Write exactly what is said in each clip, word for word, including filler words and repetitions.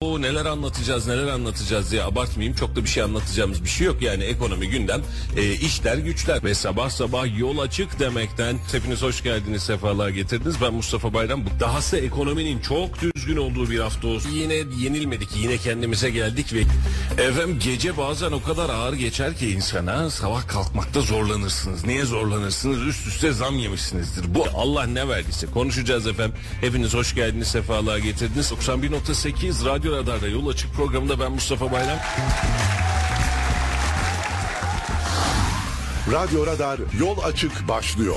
O neler anlatacağız neler anlatacağız diye abartmayayım, çok da bir şey anlatacağımız bir şey yok yani. Ekonomi, gündem, e, işler güçler ve sabah sabah yol açık demekten hepiniz hoş geldiniz, sefalar getirdiniz. Ben Mustafa Bayram. Dahası ekonominin çok düzgün olduğu bir hafta olsun. Yine yenilmedik, yine kendimize geldik ve efendim gece bazen o kadar ağır geçer ki insana, sabah kalkmakta zorlanırsınız. Niye zorlanırsınız? Üst üste zam yemişsinizdir. Bu Allah ne verdiyse konuşacağız efendim. Hepiniz hoş geldiniz, sefalar getirdiniz. doksan bir nokta sekiz Radyo Radar'da Yol Açık programında ben Mustafa Bayram. Radyo Radar Yol Açık başlıyor.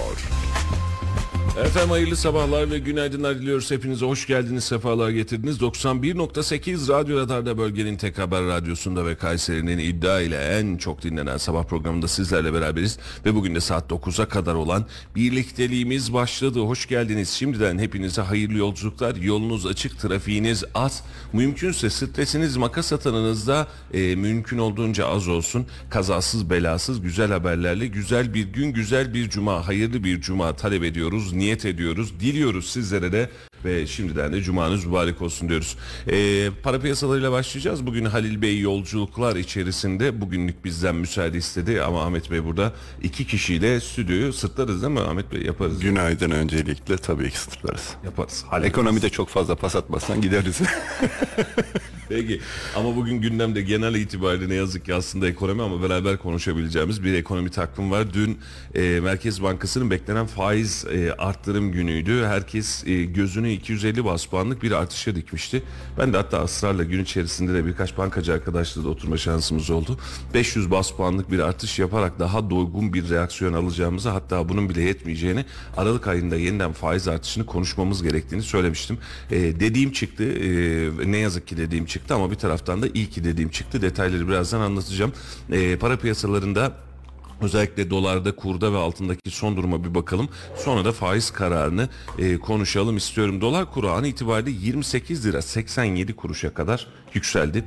Efendim hayırlı sabahlar ve günaydınlar diliyoruz. Hepinize hoş geldiniz, sefalar getirdiniz. doksan bir nokta sekiz Radyo Radar'da bölgenin tek haber radyosu'nda ve Kayseri'nin iddia ile en çok dinlenen sabah programında sizlerle beraberiz. Ve bugün de saat dokuza kadar olan birlikteliğimiz başladı. Hoş geldiniz. Şimdiden hepinize hayırlı yolculuklar. Yolunuz açık, trafiğiniz az. Mümkünse stresiniz, makas atanınızda e, mümkün olduğunca az olsun. Kazasız, belasız, güzel haberlerle güzel bir gün, güzel bir cuma, hayırlı bir cuma talep ediyoruz. Niye? Niyet ediyoruz, diliyoruz sizlere de ve şimdiden de cumanız mübarek olsun diyoruz. Ee, para piyasalarıyla başlayacağız. Bugün Halil Bey yolculuklar içerisinde, bugünlük bizden müsaade istedi ama Ahmet Bey burada, iki kişiyle stüdyoyu sırtlarız değil mi Ahmet Bey? Yaparız. Günaydın öncelikle, tabii ki sırtlarız. Yaparız. Hallederiz. Ekonomide çok fazla pas atmazsan gideriz. Peki ama bugün gündemde genel itibariyle ne yazık ki aslında ekonomi, ama beraber konuşabileceğimiz bir ekonomi takvim var. Dün e, Merkez Bankası'nın beklenen faiz e, arttırım günüydü. Herkes e, gözünü iki yüz elli baz puanlık bir artışa dikmişti. Ben de hatta ısrarla gün içerisinde de birkaç bankacı arkadaşla da oturma şansımız oldu. beş yüz baz puanlık bir artış yaparak daha doygun bir reaksiyon alacağımızı, hatta bunun bile yetmeyeceğini, Aralık ayında yeniden faiz artışını konuşmamız gerektiğini söylemiştim. E, dediğim çıktı. E, ne yazık ki dediğim çıktı. Ama bir taraftan da iyi ki dediğim çıktı. Detayları birazdan anlatacağım. Ee, para piyasalarında özellikle dolarda, kurda ve altındaki son duruma bir bakalım. Sonra da faiz kararını e, konuşalım istiyorum. Dolar kuru an itibariyle yirmi sekiz lira seksen yedi kuruşa kadar yükseldi.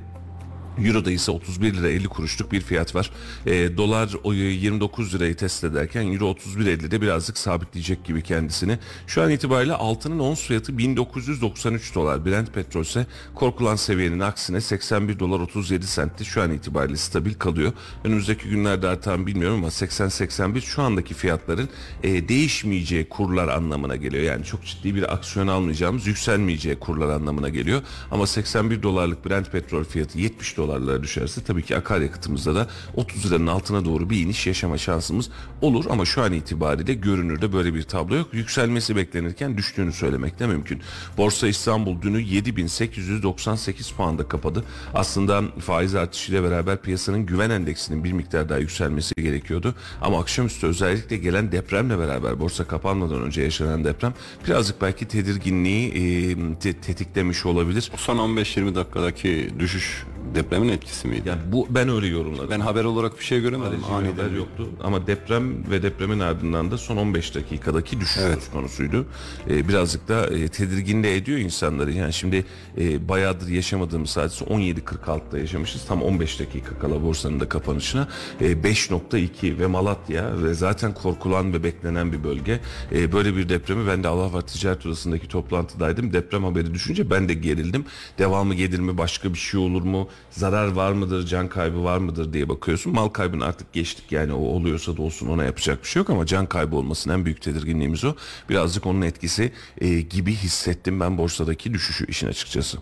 Euro'da ise otuz bir lira elli kuruşluk bir fiyat var. E, dolar yirmi dokuz lirayı test ederken Euro otuz bir elli'de birazcık sabitleyecek gibi kendisini. Şu an itibariyle altının ons fiyatı bin dokuz yüz doksan üç dolar. Brent petrol ise korkulan seviyenin aksine seksen bir dolar otuz yedi sentti. Şu an itibariyle stabil kalıyor. Önümüzdeki günlerde artan bilmiyorum ama seksen seksen bir şu andaki fiyatların e, değişmeyeceği kurlar anlamına geliyor. Yani çok ciddi bir aksiyon almayacağımız, yükselmeyeceği kurlar anlamına geliyor. Ama seksen bir dolarlık Brent petrol fiyatı yetmiş dolarlara düşerse tabii ki akaryakıtımızda da otuz liranın altına doğru bir iniş yaşama şansımız olur, ama şu an itibariyle görünürde böyle bir tablo yok. Yükselmesi beklenirken düştüğünü söylemek de mümkün. Borsa İstanbul dünü yedi bin sekiz yüz doksan sekiz puanda kapadı. Aslında faiz artışıyla beraber piyasanın güven endeksinin bir miktar daha yükselmesi gerekiyordu. Ama akşamüstü özellikle gelen depremle beraber, borsa kapanmadan önce yaşanan deprem birazcık belki tedirginliği e, te- tetiklemiş olabilir. Son on beş yirmi dakikadaki düşüş depremin etkisi miydi? Yani bu, ben öyle yorumladım. Ben haber olarak bir şey göremedim. Ani haber mi? Yoktu. Ama deprem ve depremin ardından da son on beş dakikadaki düşüş, evet, konusuydu. Ee, birazcık da e, tedirgin de ediyor insanları. Yani şimdi e, bayağıdır yaşamadığımız saatse on yedi kırk altıda yaşamışız. Tam on beş dakika kala borsanın da kapanışına. E, beş nokta iki ve Malatya ve zaten korkulan ve beklenen bir bölge. E, böyle bir depremi ben de Allah var ticaret odasındaki toplantıdaydım. Deprem haberi düşünce ben de gerildim. Devamı gelir mi? Başka bir şey olur mu? Zarar var mıdır, can kaybı var mıdır diye bakıyorsun. Mal kaybını artık geçtik yani, o oluyorsa da olsun, ona yapacak bir şey yok, ama can kaybı olmasının en büyük tedirginliğimiz o. Birazcık onun etkisi e, gibi hissettim ben borsadaki düşüşü işin açıkçası.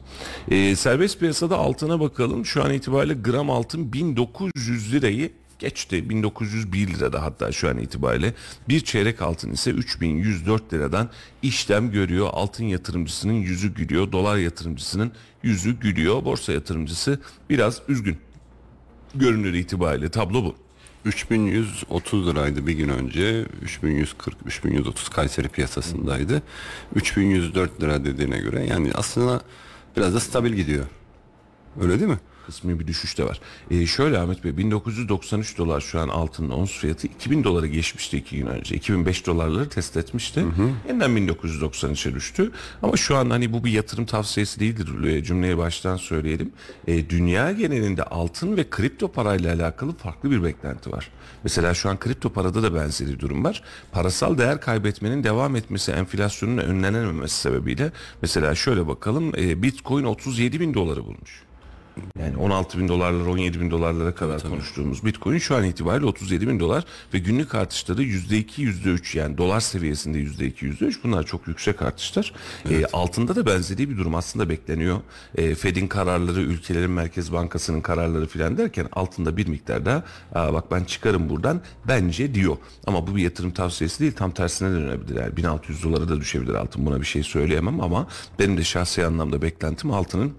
E, serbest piyasada altına bakalım. Şu an itibariyle gram altın bin dokuz yüz lirayı geçti. bin dokuz yüz bir lirada hatta şu an itibariyle. Bir çeyrek altın ise üç bin yüz dört liradan işlem görüyor. Altın yatırımcısının yüzü gülüyor. Dolar yatırımcısının yüzü gülüyor. Borsa yatırımcısı biraz üzgün. Görünür itibariyle tablo bu. üç bin yüz otuz liraydı bir gün önce. üç bin yüz kırk, üç bin yüz otuz Kayseri piyasasındaydı. üç bin yüz dört lira dediğine göre yani aslında biraz da stabil gidiyor. Öyle değil mi? Kısmi bir düşüş de var. Ee, şöyle Ahmet Bey, bin dokuz yüz doksan üç dolar şu an altının ons fiyatı, iki bin dolara geçmişti iki gün önce. iki bin beş dolarları test etmişti. Hı hı. Yeniden bin dokuz yüz doksan üçe düştü. Ama şu an hani bu bir yatırım tavsiyesi değildir. Cümleyi baştan söyleyelim. Ee, dünya genelinde altın ve kripto parayla alakalı farklı bir beklenti var. Mesela şu an kripto parada da benzeri bir durum var. Parasal değer kaybetmenin devam etmesi, enflasyonun önlenememesi sebebiyle. Mesela şöyle bakalım. E, Bitcoin otuz yedi bin doları bulmuş. Yani on altı bin dolarlara, on yedi bin dolarlara kadar tabii konuştuğumuz Bitcoin şu an itibariyle otuz yedi bin dolar ve günlük artışları yüzde iki, yüzde üç, yani dolar seviyesinde yüzde iki, yüzde üç, bunlar çok yüksek artışlar. Evet. E, altında da benzeri bir durum aslında bekleniyor. E, Fed'in kararları, ülkelerin Merkez Bankası'nın kararları filan derken altında bir miktar da bak ben çıkarım buradan bence diyor. Ama bu bir yatırım tavsiyesi değil, tam tersine dönebilir. Yani bin altı yüz dolara da düşebilir altın, buna bir şey söyleyemem ama benim de şahsi anlamda beklentim altının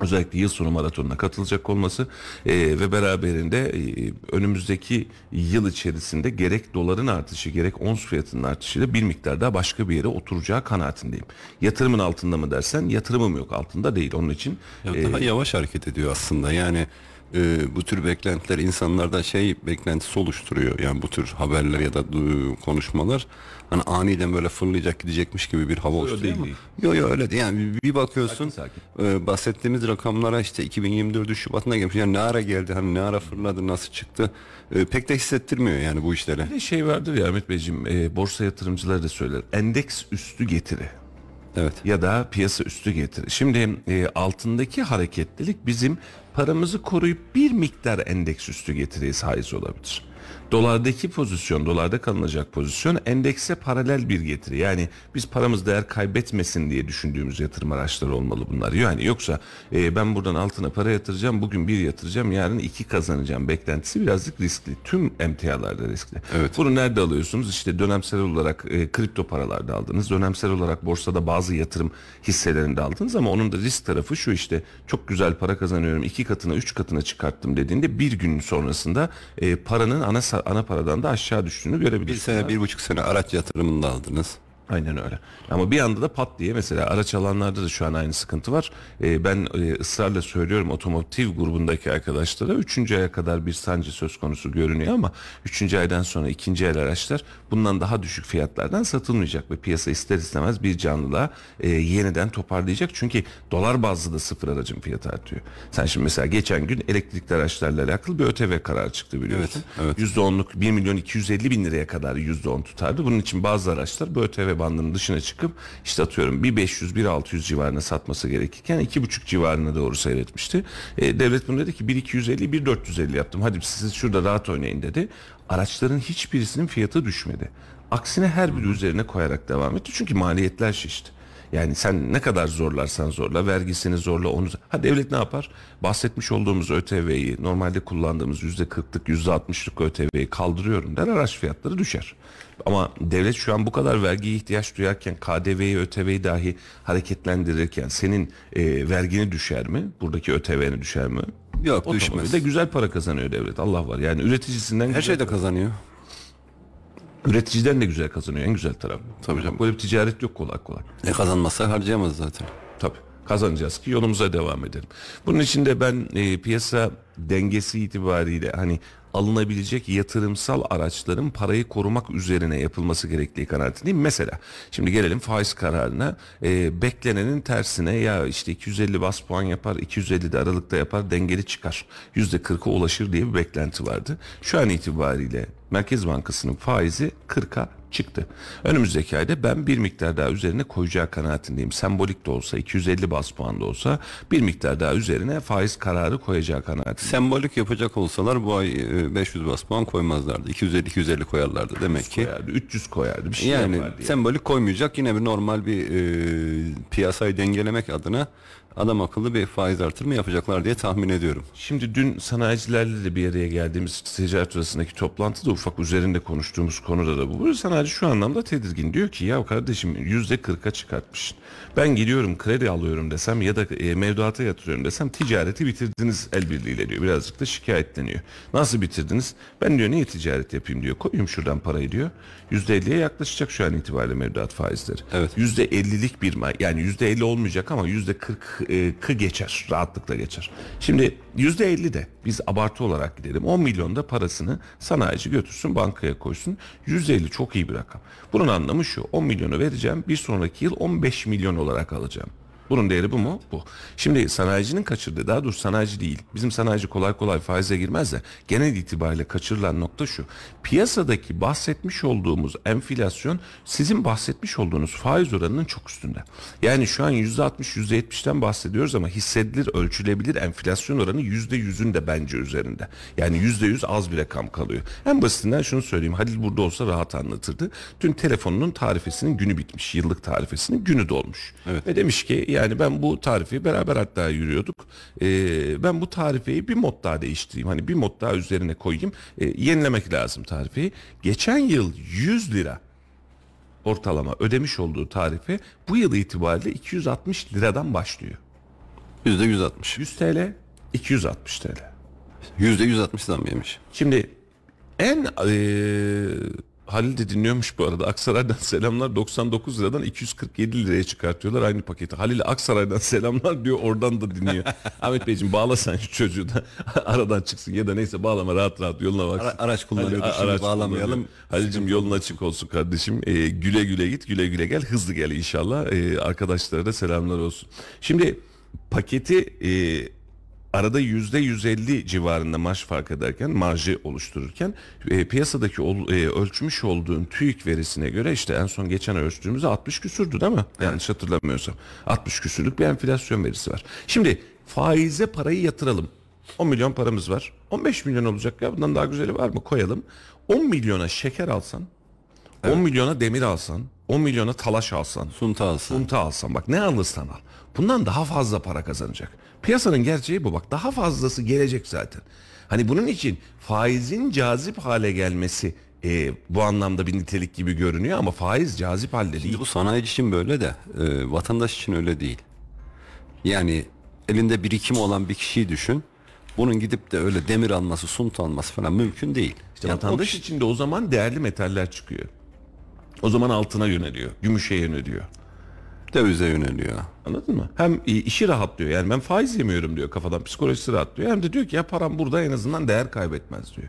özellikle yıl sonu maratonuna katılacak olması e, ve beraberinde e, önümüzdeki yıl içerisinde gerek doların artışı gerek ons fiyatının artışıyla bir miktar daha başka bir yere oturacağı kanaatindeyim. Yatırımın altında mı dersen, yatırımım yok, altında değil, onun için. Ya e, daha yavaş hareket ediyor aslında yani. Ee, bu tür beklentiler insanlarda şey beklentisi oluşturuyor. Yani bu tür haberler ya da e, konuşmalar hani aniden böyle fırlayacak gidecekmiş gibi bir hava oluşturuyor ama yok yok öyle değil. Yani bir bakıyorsun sakin, sakin. E, bahsettiğimiz rakamlara işte iki bin yirmi dört Şubat'ına gelmiş. Yani ne ara geldi, hani ne ara fırladı, nasıl çıktı e, pek de hissettirmiyor yani bu işlere. Bir de şey vardır ya Ahmet Beyciğim, e, borsa yatırımcıları da söyler. Endeks üstü getiri. Evet. Ya da piyasa üstü getiri. Şimdi e, altındaki hareketlilik bizim paramızı koruyup bir miktar endeks üstü getiriye sahip olabilir. Dolardaki pozisyon, dolarda kalınacak pozisyon endekse paralel bir getiri. Yani biz paramız değer kaybetmesin diye düşündüğümüz yatırım araçları olmalı bunlar. Yani yoksa e, ben buradan altına para yatıracağım, bugün bir yatıracağım, yarın iki kazanacağım beklentisi birazcık riskli. Tüm emtialarda riskli. Evet. Bunu nerede alıyorsunuz? İşte dönemsel olarak e, kripto paralarda aldınız. Dönemsel olarak borsada bazı yatırım hisselerinde aldınız ama onun da risk tarafı şu, işte çok güzel para kazanıyorum, iki katına üç katına çıkarttım dediğinde bir gün sonrasında e, paranın ana ana paradan da aşağı düştüğünü görebilirsiniz. Bir sene, bir buçuk sene araç yatırımında aldınız. Aynen öyle. Ama bir anda da pat diye, mesela araç alanlarda da şu an aynı sıkıntı var. Ee, ben e, ısrarla söylüyorum otomotiv grubundaki arkadaşlara üçüncü aya kadar bir sancı söz konusu görünüyor ama üçüncü aydan sonra ikinci el araçlar bundan daha düşük fiyatlardan satılmayacak ve piyasa ister istemez bir canlılığa e, yeniden toparlayacak. Çünkü dolar bazlı da sıfır aracın fiyatı artıyor. Sen şimdi mesela geçen gün elektrikli araçlarla alakalı bir ÖTV kararı çıktı, biliyorsun. Evet, evet. yüzde onluk bir milyon iki yüz elli bin liraya kadar yüzde on tutardı. Bunun için bazı araçlar bu ÖTV bandının dışına çıkıp işte atıyorum bir beş yüz bir altı yüz civarına satması gerekirken iki buçuk civarına doğru seyretmişti. E, devlet bunu dedi ki bir iki yüz elli bir dört yüz elli yaptım. Hadi siz şurada rahat oynayın dedi. Araçların hiçbirisinin fiyatı düşmedi. Aksine her biri üzerine koyarak devam etti. Çünkü maliyetler şişti. Yani sen ne kadar zorlarsan zorla, vergisini zorla, onu... Ha devlet ne yapar? Bahsetmiş olduğumuz ÖTV'yi, normalde kullandığımız yüzde kırklık, yüzde altmışlık ÖTV'yi kaldırıyorum der, araç fiyatları düşer. Ama devlet şu an bu kadar vergiye ihtiyaç duyarken, K D V'yi, ÖTV'yi dahi hareketlendirirken senin e, vergini düşer mi? Buradaki ÖTV'ni düşer mi? Yok, o düşmez. De güzel para kazanıyor devlet, Allah var. Yani üreticisinden... Her şeyde kazanıyor. Üreticiden de güzel kazanıyor, en güzel taraf. Tabii canım. Böyle bir ticaret yok kolay kolay. Ne kazanmazsa harcayamaz zaten. Tabii. Kazanacağız ki yolumuza devam edelim. Bunun için de ben e, piyasa dengesi itibariyle hani alınabilecek yatırımsal araçların parayı korumak üzerine yapılması gerektiği kanaatindeyim. Mesela şimdi gelelim faiz kararına. E, beklenenin tersine, ya işte iki yüz elli bas puan yapar, iki yüz elli de aralıkta yapar, dengeli çıkar, yüzde kırka ulaşır diye bir beklenti vardı. Şu an itibariyle Merkez Bankası'nın faizi kırka çıktı. Önümüzdeki ayda ben bir miktar daha üzerine koyacağı kanaatindeyim. Sembolik de olsa, iki yüz elli baz puan da olsa bir miktar daha üzerine faiz kararı koyacağı kanaatindeyim. Sembolik yapacak olsalar bu ay beş yüz baz puan koymazlardı. iki yüz elli iki yüz elli koyarlardı demek ki. Koyardı, üç yüz koyardı. Bir şey yani sembolik yani koymayacak. Yine bir normal bir e, piyasayı dengelemek adına adam akıllı bir faiz artırma yapacaklar diye tahmin ediyorum. Şimdi dün sanayicilerle de bir araya geldiğimiz ticaret odasındaki toplantıda ufak üzerinde konuştuğumuz konuda da bu. Sanayici şu anlamda tedirgin, diyor ki ya kardeşim yüzde kırka çıkartmışsın. Ben gidiyorum kredi alıyorum desem ya da e, mevduata yatırıyorum desem ticareti bitirdiniz el birliğiyle diyor. Birazcık da şikayetleniyor. Nasıl bitirdiniz? Ben diyor niye ticaret yapayım diyor. Koyayım şuradan parayı diyor. yüzde elliye yaklaşacak şu an itibariyle mevduat faizleri. Evet. yüzde ellilik bir yani yüzde elli olmayacak ama yüzde kırk kırkı geçer. Rahatlıkla geçer. Şimdi yüzde elli de biz abartı olarak gidelim. on milyon da parasını sanayici götürsün, bankaya koysun. yüzde elli çok iyi bir rakam. Bunun anlamı şu: on milyonu vereceğim, bir sonraki yıl on beş milyon olarak alacağım. Bunun değeri bu mu? Bu. Şimdi sanayicinin kaçırdığı, daha doğrusu sanayici değil, bizim sanayici kolay kolay faize girmez de genel itibariyle kaçırılan nokta şu: piyasadaki bahsetmiş olduğumuz enflasyon sizin bahsetmiş olduğunuz faiz oranının çok üstünde. Yani şu an yüzde altmış, yüzde yetmişten bahsediyoruz ama hissedilir, ölçülebilir enflasyon oranı yüzde yüzün de bence üzerinde. Yani yüzde yüz az bir rakam kalıyor. En basitinden şunu söyleyeyim, Halil burada olsa rahat anlatırdı. Dün telefonunun tarifesinin günü bitmiş, yıllık tarifesinin günü dolmuş. Evet. Ve demiş ki yani Yani ben bu tarifeyi beraber hatta yürüyorduk. Ee, ben bu tarifeyi bir mod daha değiştireyim. Hani bir mod daha üzerine koyayım. Ee, yenilemek lazım tarifeyi. Geçen yıl yüz lira ortalama ödemiş olduğu tarife bu yıl itibariyle iki yüz altmış liradan başlıyor. yüzde yüz altmış. yüz TL, iki yüz altmış TL. yüzde yüz altmış zam yemiş. Şimdi en... Ee, Halil de dinliyormuş bu arada. Aksaray'dan selamlar, doksan dokuz liradan iki yüz kırk yedi liraya çıkartıyorlar aynı paketi. Halil Aksaray'dan selamlar diyor, oradan da dinliyor. Ahmet Beyciğim, bağlasan şu çocuğu da aradan çıksın, ya da neyse bağlama, rahat rahat yoluna baksın. Ara, araç kullanıyordu Halil, şimdi araç bağlamayalım. Halicim, yolun açık olsun kardeşim. Ee, güle güle git, güle güle gel, hızlı gel inşallah. Ee, arkadaşlara da selamlar olsun. Şimdi paketi... E, arada yüzde yüz elli civarında marj fark ederken, marjı oluştururken e, piyasadaki ol, e, ölçmüş olduğun TÜİK verisine göre işte en son geçen ölçtüğümüzde altmış küsürdü değil mi? Yani hiç hatırlamıyorsam altmış küsürlük bir enflasyon verisi var. Şimdi faize parayı yatıralım. on milyon paramız var. on beş milyon olacak ya, bundan daha güzeli var mı? Koyalım. on milyona şeker alsan, evet. on milyona demir alsan, on milyona talaş alsan, sunta alsan, sunta alsan, bak ne alırsan al, bundan daha fazla para kazanacak. Piyasanın gerçeği bu, bak daha fazlası gelecek zaten. Hani bunun için faizin cazip hale gelmesi e, bu anlamda bir nitelik gibi görünüyor ama faiz cazip halde değil. Şimdi bu sanayici için böyle de e, vatandaş için öyle değil. Yani elinde birikimi olan bir kişiyi düşün. Bunun gidip de öyle demir alması, sunta alması falan mümkün değil. İşte yani vatandaş kişi... için de o zaman değerli metaller çıkıyor. O zaman altına yöneliyor, gümüşe yöneliyor, dövize yöneliyor. Anladın mı? Hem işi rahatlıyor, yani ben faiz yemiyorum diyor kafadan, psikolojisi rahatlıyor. Hem de diyor ki ya param burada, en azından değer kaybetmez diyor.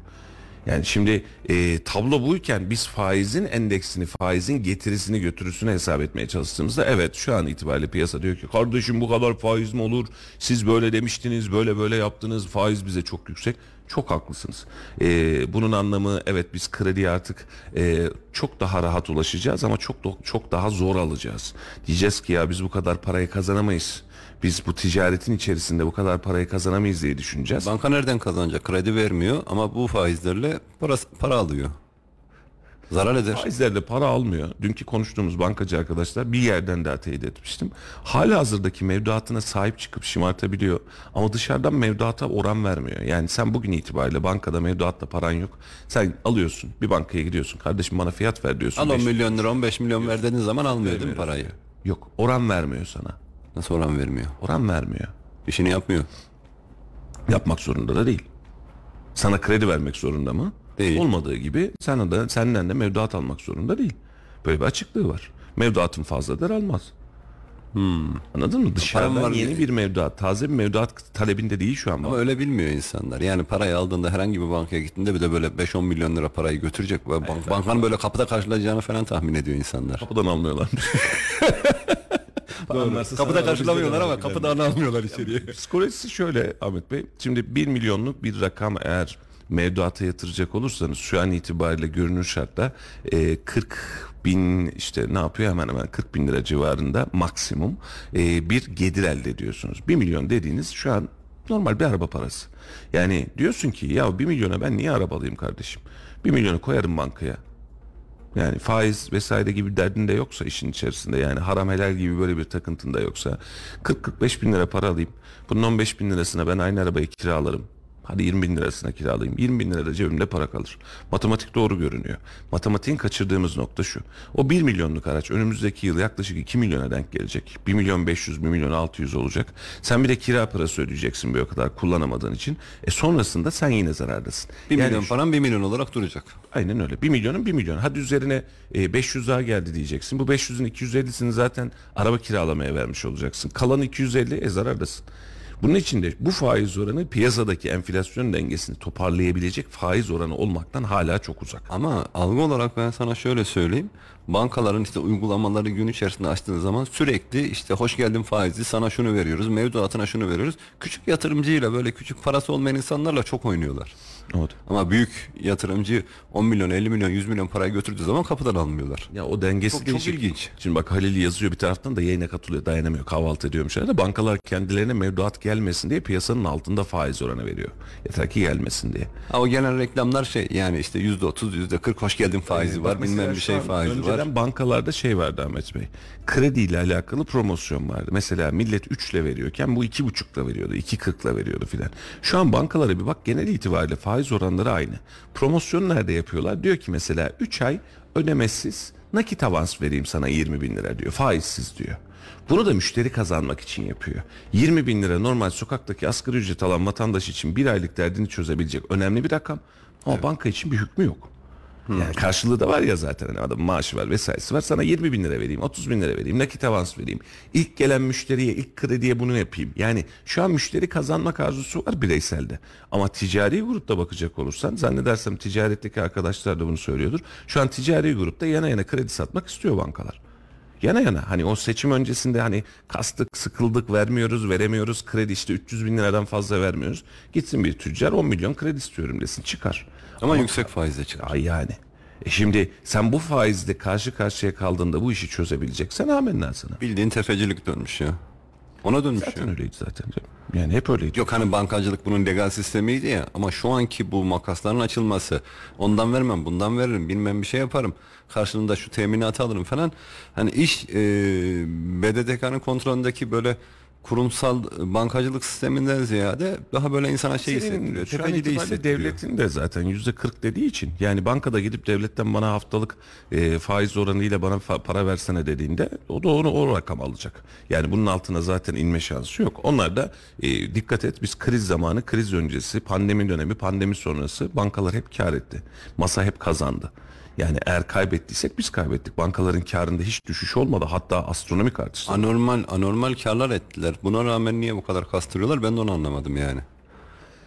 Yani şimdi e, tablo buyken biz faizin endeksini, faizin getirisini götürüsünü hesap etmeye çalıştığımızda evet şu an itibariyle piyasa diyor ki kardeşim bu kadar faiz mi olur? Siz böyle demiştiniz, böyle böyle yaptınız, faiz bize çok yüksek. Çok haklısınız. Ee, bunun anlamı evet biz krediye artık e, çok daha rahat ulaşacağız ama çok çok daha zor alacağız. Diyeceğiz ki ya biz bu kadar parayı kazanamayız. Biz bu ticaretin içerisinde bu kadar parayı kazanamayız diye düşüneceğiz. Banka nereden kazanacak? Kredi vermiyor ama bu faizlerle para, para alıyor. Zarar eder. Faizlerle para almıyor. Dünkü konuştuğumuz bankacı arkadaşlar, bir yerden daha teyit etmiştim. Hali hazırdaki mevduatına sahip çıkıp şımartabiliyor ama dışarıdan mevduata oran vermiyor. Yani sen bugün itibariyle bankada mevduatla paran yok. Sen alıyorsun, bir bankaya gidiyorsun. Kardeşim bana fiyat ver diyorsun. Al on milyon lira, on beş milyon verdiğin zaman almıyor değil mi parayı? Yok, oran vermiyor sana. Nasıl oran vermiyor? Oran vermiyor. İşini yapmıyor. Yapmak zorunda da değil. Sana kredi vermek zorunda mı? Değil. Olmadığı gibi sen de, senden de mevduat almak zorunda değil. Böyle bir açıklığı var. Mevduatın fazladır almaz. Hmm. Anladın mı? Dışarıdan yeni diye. Bir mevduat, taze bir mevduat talebinde değil şu an. Ama bak, öyle bilmiyor insanlar. Yani parayı aldığında herhangi bir bankaya gittiğinde bir de böyle beş on milyon lira parayı götürecek. Bank, evet, bankanın böyle kapıda karşılayacağını falan tahmin ediyor insanlar. Kapıdan anlıyorlar. Kapıda karşılamıyorlar ama kapıdan almıyorlar içeriye. Psikolojisi şöyle Ahmet Bey. Şimdi bir milyonluk bir rakam eğer mevduata yatıracak olursanız şu an itibariyle görünür şartta e, kırk bin işte ne yapıyor, hemen hemen kırk bin lira civarında maksimum e, bir gelir elde ediyorsunuz. bir milyon dediğiniz şu an normal bir araba parası. Yani diyorsun ki ya bir milyona ben niye araba alayım kardeşim? bir milyonu koyarım bankaya. Yani faiz vesaire gibi derdin de yoksa işin içerisinde, yani haram helal gibi böyle bir takıntın da yoksa kırk kırk beş bin lira para alayım. Bunun on beş bin lirasına ben aynı arabayı kiralarım. Hadi yirmi bin lirasına kiralayayım. yirmi bin lirada cebimde para kalır. Matematik doğru görünüyor. Matematiğin kaçırdığımız nokta şu. O bir milyonluk araç önümüzdeki yıl yaklaşık iki milyona denk gelecek. bir milyon beş yüz, bir milyon altı yüz olacak. Sen bir de kira parası ödeyeceksin bir o kadar kullanamadığın için. E sonrasında sen yine zarardasın. bir yani milyon şu... paran bir milyon olarak duracak. Aynen öyle. bir milyonun bir milyon. Hadi üzerine beş yüz daha geldi diyeceksin. Bu beş yüzün iki yüz ellisini zaten araba kiralamaya vermiş olacaksın. Kalan iki yüz elli e zarardasın. Bunun için de bu faiz oranı piyasadaki enflasyon dengesini toparlayabilecek faiz oranı olmaktan hala çok uzak. Ama algı olarak ben sana şöyle söyleyeyim. Bankaların işte uygulamaları gün içerisinde açtığın zaman sürekli işte hoş geldin faizi, sana şunu veriyoruz, mevduatına şunu veriyoruz. Küçük yatırımcıyla, böyle küçük parası olmayan insanlarla çok oynuyorlar. Evet. Ama büyük yatırımcı on milyon, elli milyon, yüz milyon parayı götürdüğü zaman kapıdan almıyorlar. Ya o dengesi çok, çok ilginç. Şimdi bak Halil yazıyor bir taraftan da, yayına katılıyor, dayanamıyor, kahvaltı ediyormuş herhalde. Bankalar kendilerine mevduat gelmesin diye piyasanın altında faiz oranı veriyor. Yeter ki gelmesin diye. Ama gelen reklamlar şey yani işte yüzde otuz, yüzde kırk hoş geldin faizi yani var, bilmem bir şey faizi var. Önceden bankalarda şey vardı Ahmet Bey. Krediyle alakalı promosyon vardı. Mesela millet üçle veriyorken bu iki buçukla veriyordu, iki kırkla veriyordu filan. Şu an bankalara bir bak, genel itibariyle faiz oranları aynı. Promosyon nerede yapıyorlar? Diyor ki mesela üç ay ödemesiz nakit avans vereyim sana yirmi bin lira diyor. Faizsiz diyor. Bunu da müşteri kazanmak için yapıyor. yirmi bin lira normal sokaktaki asgari ücret alan vatandaş için bir aylık derdini çözebilecek önemli bir rakam. Ama evet, banka için bir hükmü yok. Hmm. Yani karşılığı da var ya zaten, hani adamın maaşı var vesairesi var, sana yirmi bin lira vereyim, otuz bin lira vereyim, nakit avans vereyim, İlk gelen müşteriye, ilk krediye bunu yapayım. Yani şu an müşteri kazanmak arzusu var bireyselde, ama ticari grupta bakacak olursan, zannedersem ticaretteki arkadaşlar da bunu söylüyordur, şu an ticari grupta yana yana kredi satmak istiyor bankalar. Yana yana hani o seçim öncesinde hani kastık, sıkıldık, vermiyoruz, veremiyoruz, kredi işte üç yüz bin liradan fazla vermiyoruz. Gitsin bir tüccar on milyon kredi istiyorum desin, çıkar. Ama, Ama yüksek faizle çıkar. Yani. E şimdi sen bu faizle karşı karşıya kaldığında bu işi çözebileceksen amenna sana. Bildiğin tefecilik dönmüş ya. Ona dönmüş zaten ya. Öyleydi zaten. Yani hep öyleydi. Yok hani bankacılık bunun legal sistemiydi ya, ama şu anki bu makasların açılması, ondan vermem, bundan veririm, bilmem bir şey yaparım, karşılığında şu teminatı alırım falan. Hani iş e, B D D K'nın kontrolündeki böyle kurumsal bankacılık sisteminden ziyade daha böyle insana şey hissettiriyor. Şu an itibariyle devletin de zaten yüzde kırk dediği için, yani bankada gidip devletten bana haftalık e, faiz oranıyla bana fa- para versene dediğinde o da onu o rakam alacak. Yani bunun altına zaten inme şansı yok. Onlar da e, dikkat et, biz kriz zamanı, kriz öncesi, pandemi dönemi, pandemi sonrası bankalar hep kar etti. Masa hep kazandı. Yani eğer kaybettiysek biz kaybettik. Bankaların karında hiç düşüş olmadı. Hatta astronomik artış. Anormal anormal karlar ettiler. Buna rağmen niye bu kadar kastırıyorlar? Ben de onu anlamadım yani.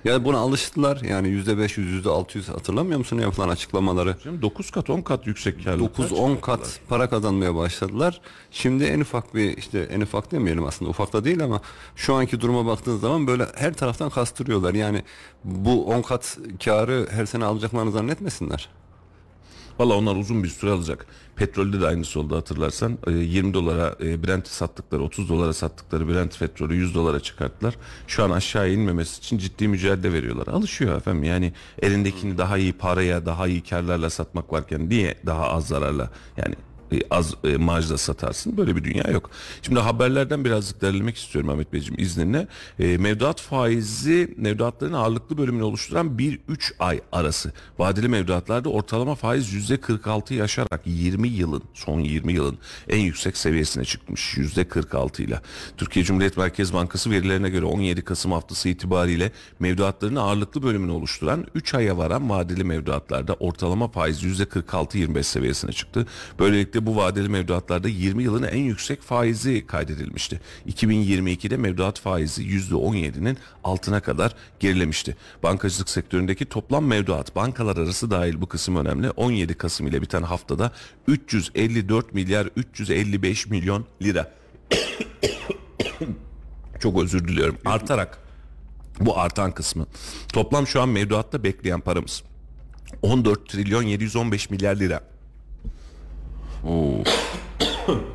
Ya buna alıştılar. Yani yüzde beş yüz, yüzde altı yüz, hatırlamıyor musun yapılan açıklamaları? Şimdi dokuz kat, on kat yüksek karlar. dokuz on kat para kazanmaya başladılar. Şimdi en ufak bir işte en ufak demeyelim aslında. Ufak da değil ama şu anki duruma baktığınız zaman böyle her taraftan kastırıyorlar. Yani bu on kat karı her sene alacaklarını zannetmesinler. Valla onlar uzun bir süre alacak. Petrolde de aynısı oldu, hatırlarsan. yirmi dolara Brent'i sattıkları, otuz dolara sattıkları Brent petrolü yüz dolara çıkarttılar. Şu an aşağı inmemesi için ciddi mücadele veriyorlar. Alışıyor efendim. Yani elindekini daha iyi paraya, daha iyi karlarla satmak varken niye daha az zararla, yani az e, marjda satarsın? Böyle bir dünya yok. Şimdi haberlerden birazcık derlemek istiyorum Ahmet Beyciğim izninle. E, mevduat faizi, mevduatların ağırlıklı bölümünü oluşturan bir üç ay arası vadeli mevduatlarda ortalama faiz yüzde kırk altıyı aşarak yirmi yılın, son yirmi yılın en yüksek seviyesine çıkmış yüzde kırk altı ile. Türkiye Cumhuriyet Merkez Bankası verilerine göre on yedi Kasım haftası itibariyle mevduatların ağırlıklı bölümünü oluşturan üç aya varan vadeli mevduatlarda ortalama faiz yüzde kırk altı yirmi beş seviyesine çıktı. Böylelikle bu vadeli mevduatlarda yirmi yılın en yüksek faizi kaydedilmişti. iki bin yirmi ikide mevduat faizi yüzde on yedinin altına kadar gerilemişti. Bankacılık sektöründeki toplam mevduat, bankalar arası dahil, bu kısım önemli, on yedi Kasım ile biten haftada üç yüz elli dört milyar üç yüz elli beş milyon lira çok özür diliyorum, artarak, bu artan kısmı. Toplam şu an mevduatta bekleyen paramız on dört trilyon yedi yüz on beş milyar lira. Oo.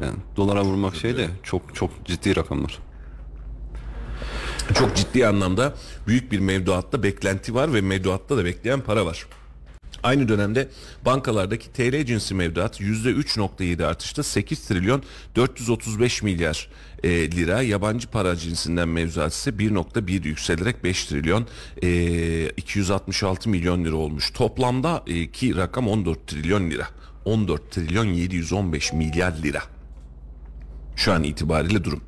Yani dolara vurmak şey de çok çok ciddi rakamlar. Çok ciddi anlamda büyük bir mevduatta beklenti var ve mevduatta da bekleyen para var. Aynı dönemde bankalardaki T L cinsi mevduat yüzde üç virgül yedi artışta sekiz trilyon dört yüz otuz beş milyar e, lira. Yabancı para cinsinden mevduat ise bir virgül bir yükselerek beş trilyon iki yüz altmış altı milyon lira olmuş. Toplamda e, ki rakam on dört trilyon lira. on dört trilyon yedi yüz on beş milyar lira. Şu an itibariyle durum.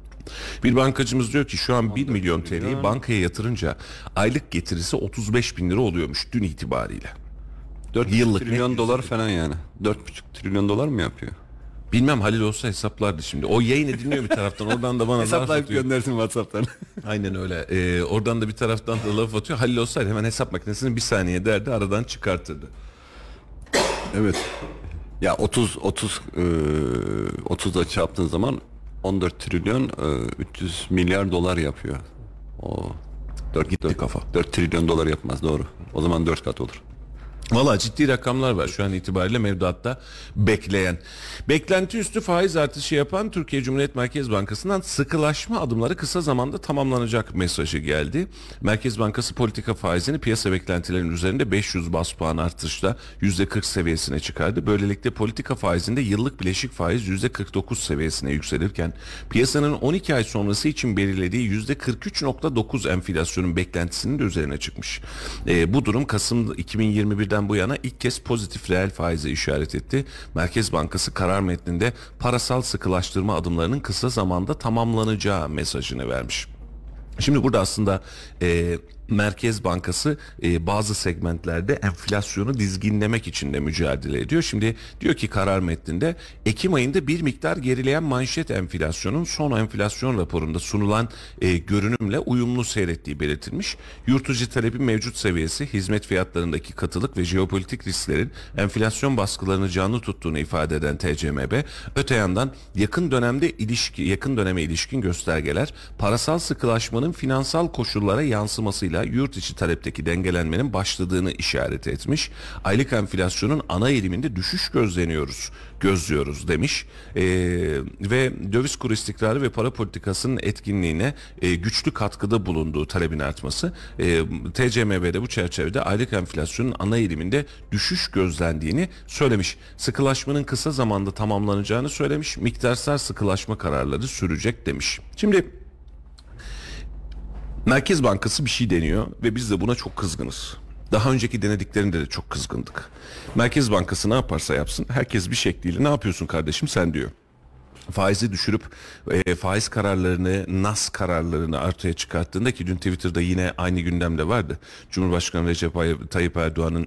Bir bankacımız diyor ki şu an bir milyon T L'yi bankaya yatırınca aylık getirisi otuz beş bin lira oluyormuş dün itibariyle. dört trilyon dolar falan yani. dört virgül beş trilyon dolar mı yapıyor? Bilmem, Halil olsa hesaplardı şimdi. O yayın ediliyor bir taraftan. Oradan da bana hesaplayıp göndersin WhatsApp'tan. Aynen öyle. Ee, oradan da bir taraftan da laf atıyor. Halil olsaydı hemen hesap makinesini bir saniye derdi, aradan çıkartırdı. Evet. Ya otuz otuz otuzda çarptığın zaman on dört trilyon üç yüz milyar dolar yapıyor. O dört, gitti dört, kafa. dört trilyon dolar yapmaz, doğru. O zaman dört kat olur. Valla ciddi rakamlar var şu an itibariyle mevduatta bekleyen. Beklenti üstü faiz artışı yapan Türkiye Cumhuriyet Merkez Bankası'ndan sıkılaşma adımları kısa zamanda tamamlanacak mesajı geldi. Merkez Bankası politika faizini piyasa beklentilerinin üzerinde beş yüz baz puan artışla yüzde kırk seviyesine çıkardı. Böylelikle politika faizinde yıllık bileşik faiz yüzde kırk dokuz seviyesine yükselirken piyasanın on iki ay sonrası için belirlediği yüzde kırk üç virgül dokuz enflasyonun beklentisinin de üzerine çıkmış. E, bu durum Kasım iki bin yirmi bir'den bu yana ilk kez pozitif reel faize işaret etti. Merkez Bankası karar metninde parasal sıkılaştırma adımlarının kısa zamanda tamamlanacağı mesajını vermiş. Şimdi burada aslında e, Merkez Bankası e, bazı segmentlerde enflasyonu dizginlemek için de mücadele ediyor. Şimdi diyor ki karar metninde Ekim ayında bir miktar gerileyen manşet enflasyonun son enflasyon raporunda sunulan e, görünümle uyumlu seyrettiği belirtilmiş. Yurt içi talebin mevcut seviyesi, hizmet fiyatlarındaki katılık ve jeopolitik risklerin enflasyon baskılarını canlı tuttuğunu ifade eden T C M B, öte yandan yakın dönemde ilişki, yakın döneme ilişkin göstergeler parasal sıkılaşmanın finansal koşullara yansımasıyla yurt içi talepteki dengelenmenin başladığını işaret etmiş. Aylık enflasyonun ana eğiliminde düşüş gözleniyoruz, gözlüyoruz demiş. Ee, ve döviz kuru istikrarı ve para politikasının etkinliğine e, güçlü katkıda bulunduğu talebin artması. E, T C M B'de bu çerçevede aylık enflasyonun ana eğiliminde düşüş gözlendiğini söylemiş. Sıkılaşmanın kısa zamanda tamamlanacağını söylemiş. Miktarsal sıkılaşma kararları sürecek demiş. Şimdi Merkez Bankası bir şey deniyor ve biz de buna çok kızgınız. Daha önceki denediklerinde de çok kızgındık. Merkez Bankası ne yaparsa yapsın herkes bir şekliyle ne yapıyorsun kardeşim sen diyor. Faizi düşürüp e, faiz kararlarını, N A S kararlarını ortaya çıkarttığında, ki dün Twitter'da yine aynı gündemde vardı. Cumhurbaşkanı Recep Tayyip Erdoğan'ın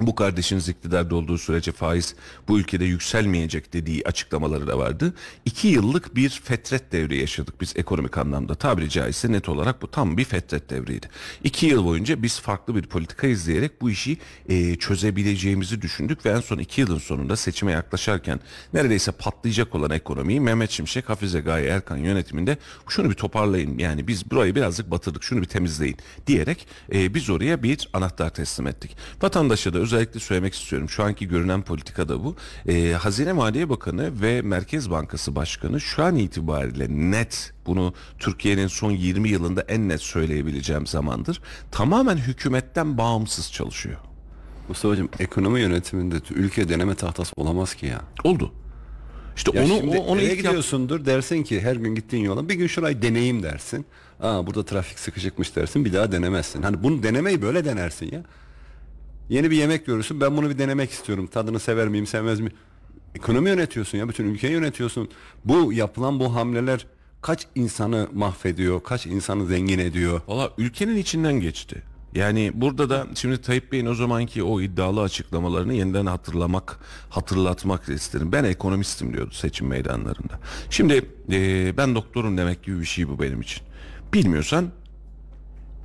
bu kardeşiniz iktidarda olduğu sürece faiz bu ülkede yükselmeyecek dediği açıklamaları da vardı. İki yıllık bir fetret devri yaşadık biz ekonomik anlamda. Tabiri caizse net olarak bu tam bir fetret devriydi. İki yıl boyunca biz farklı bir politika izleyerek bu işi e, çözebileceğimizi düşündük ve en son iki yılın sonunda seçime yaklaşarken neredeyse patlayacak olan ekonomiyi Mehmet Şimşek, Hafize Gaye Erkan yönetiminde şunu bir toparlayın, yani biz burayı birazcık batırdık, şunu bir temizleyin diyerek e, biz oraya bir anahtar teslim ettik. Vatandaşa da özellikle söylemek istiyorum. Şu anki görünen politikada bu. Ee, Hazine Maliye Bakanı ve Merkez Bankası Başkanı şu an itibariyle net, bunu Türkiye'nin son yirmi yılında en net söyleyebileceğim zamandır, tamamen hükümetten bağımsız çalışıyor. Mustafa'cığım, ekonomi yönetiminde ülke deneme tahtası olamaz ki ya. Oldu. İşte ya onu şimdi o, onu eve gidiyorsundur yap- dersin ki her gün gittiğin yola bir gün şurayı deneyeyim dersin. Aa, burada trafik sıkışıkmış dersin, bir daha denemezsin. Hani bunu denemeyi böyle denersin ya. Yeni bir yemek görürsün. Ben bunu bir denemek istiyorum. Tadını sever miyim, sevmez miyim? Ekonomi yönetiyorsun ya. Bütün ülkeyi yönetiyorsun. Bu yapılan bu hamleler kaç insanı mahvediyor? Kaç insanı zengin ediyor? Valla ülkenin içinden geçti. Yani burada da şimdi Tayyip Bey'in o zamanki o iddialı açıklamalarını yeniden hatırlamak, hatırlatmak isterim. Ben ekonomistim diyordu seçim meydanlarında. Şimdi ee, ben doktorum demek gibi bir şey bu benim için. Bilmiyorsan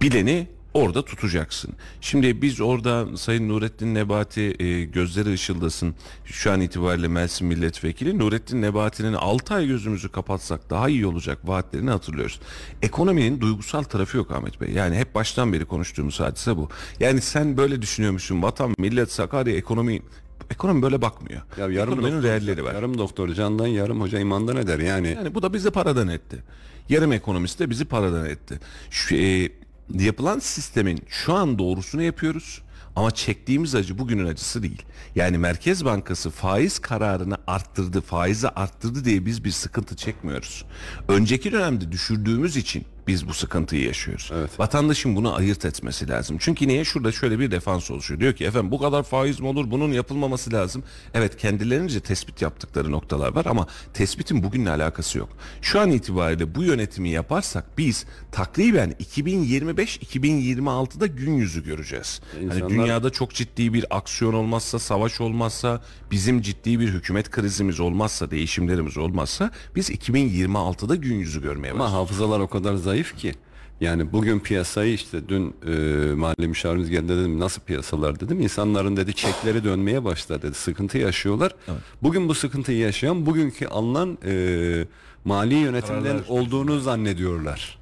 bileni orada tutacaksın. Şimdi biz orada Sayın Nurettin Nebati e, gözleri ışıldasın. Şu an itibariyle Mersin Milletvekili Nurettin Nebati'nin altı ay gözümüzü kapatsak daha iyi olacak vaatlerini hatırlıyoruz. Ekonominin duygusal tarafı yok Ahmet Bey. Yani hep baştan beri konuştuğumuz hadise bu. Yani sen böyle düşünüyormuşsun, vatan, millet, Sakarya, ekonomi. Ekonomi böyle bakmıyor. Ya yarım ekonominin realleri var. Yarım doktor candan, yarım hoca imandan eder yani. Yani bu da bizi paradan etti. Yarım ekonomist de bizi paradan etti. Şu, e, yapılan sistemin şu an doğrusunu yapıyoruz Ama çektiğimiz acı bugünün acısı değil. Yani Merkez Bankası faiz kararını arttırdı, faizi arttırdı diye biz bir sıkıntı çekmiyoruz. Önceki dönemde düşürdüğümüz için biz bu sıkıntıyı yaşıyoruz. Evet. Vatandaşın bunu ayırt etmesi lazım. Çünkü niye? Şurada şöyle bir defans oluşuyor. Diyor ki efendim bu kadar faiz mi olur? Bunun yapılmaması lazım. Evet, kendilerince tespit yaptıkları noktalar var ama tespitin bugünle alakası yok. Şu an itibariyle bu yönetimi yaparsak biz takriben iki bin yirmi beş iki bin yirmi altıda gün yüzü göreceğiz. İnsanlar... Hani dünyada çok ciddi bir aksiyon olmazsa, savaş olmazsa, bizim ciddi bir hükümet krizimiz olmazsa, değişimlerimiz olmazsa biz iki bin yirmi altıda gün yüzü görmeye başlayacağız. Ama hafızalar o kadar zayıf ki, yani bugün piyasayı işte dün e, mali müşavirimiz geldi, dedim nasıl piyasalar dedim, insanların dedi çekleri dönmeye başladı dedi, sıkıntı yaşıyorlar. Evet. Bugün bu sıkıntıyı yaşayan bugünkü alınan e, mali yönetimden olduğunu zannediyorlar.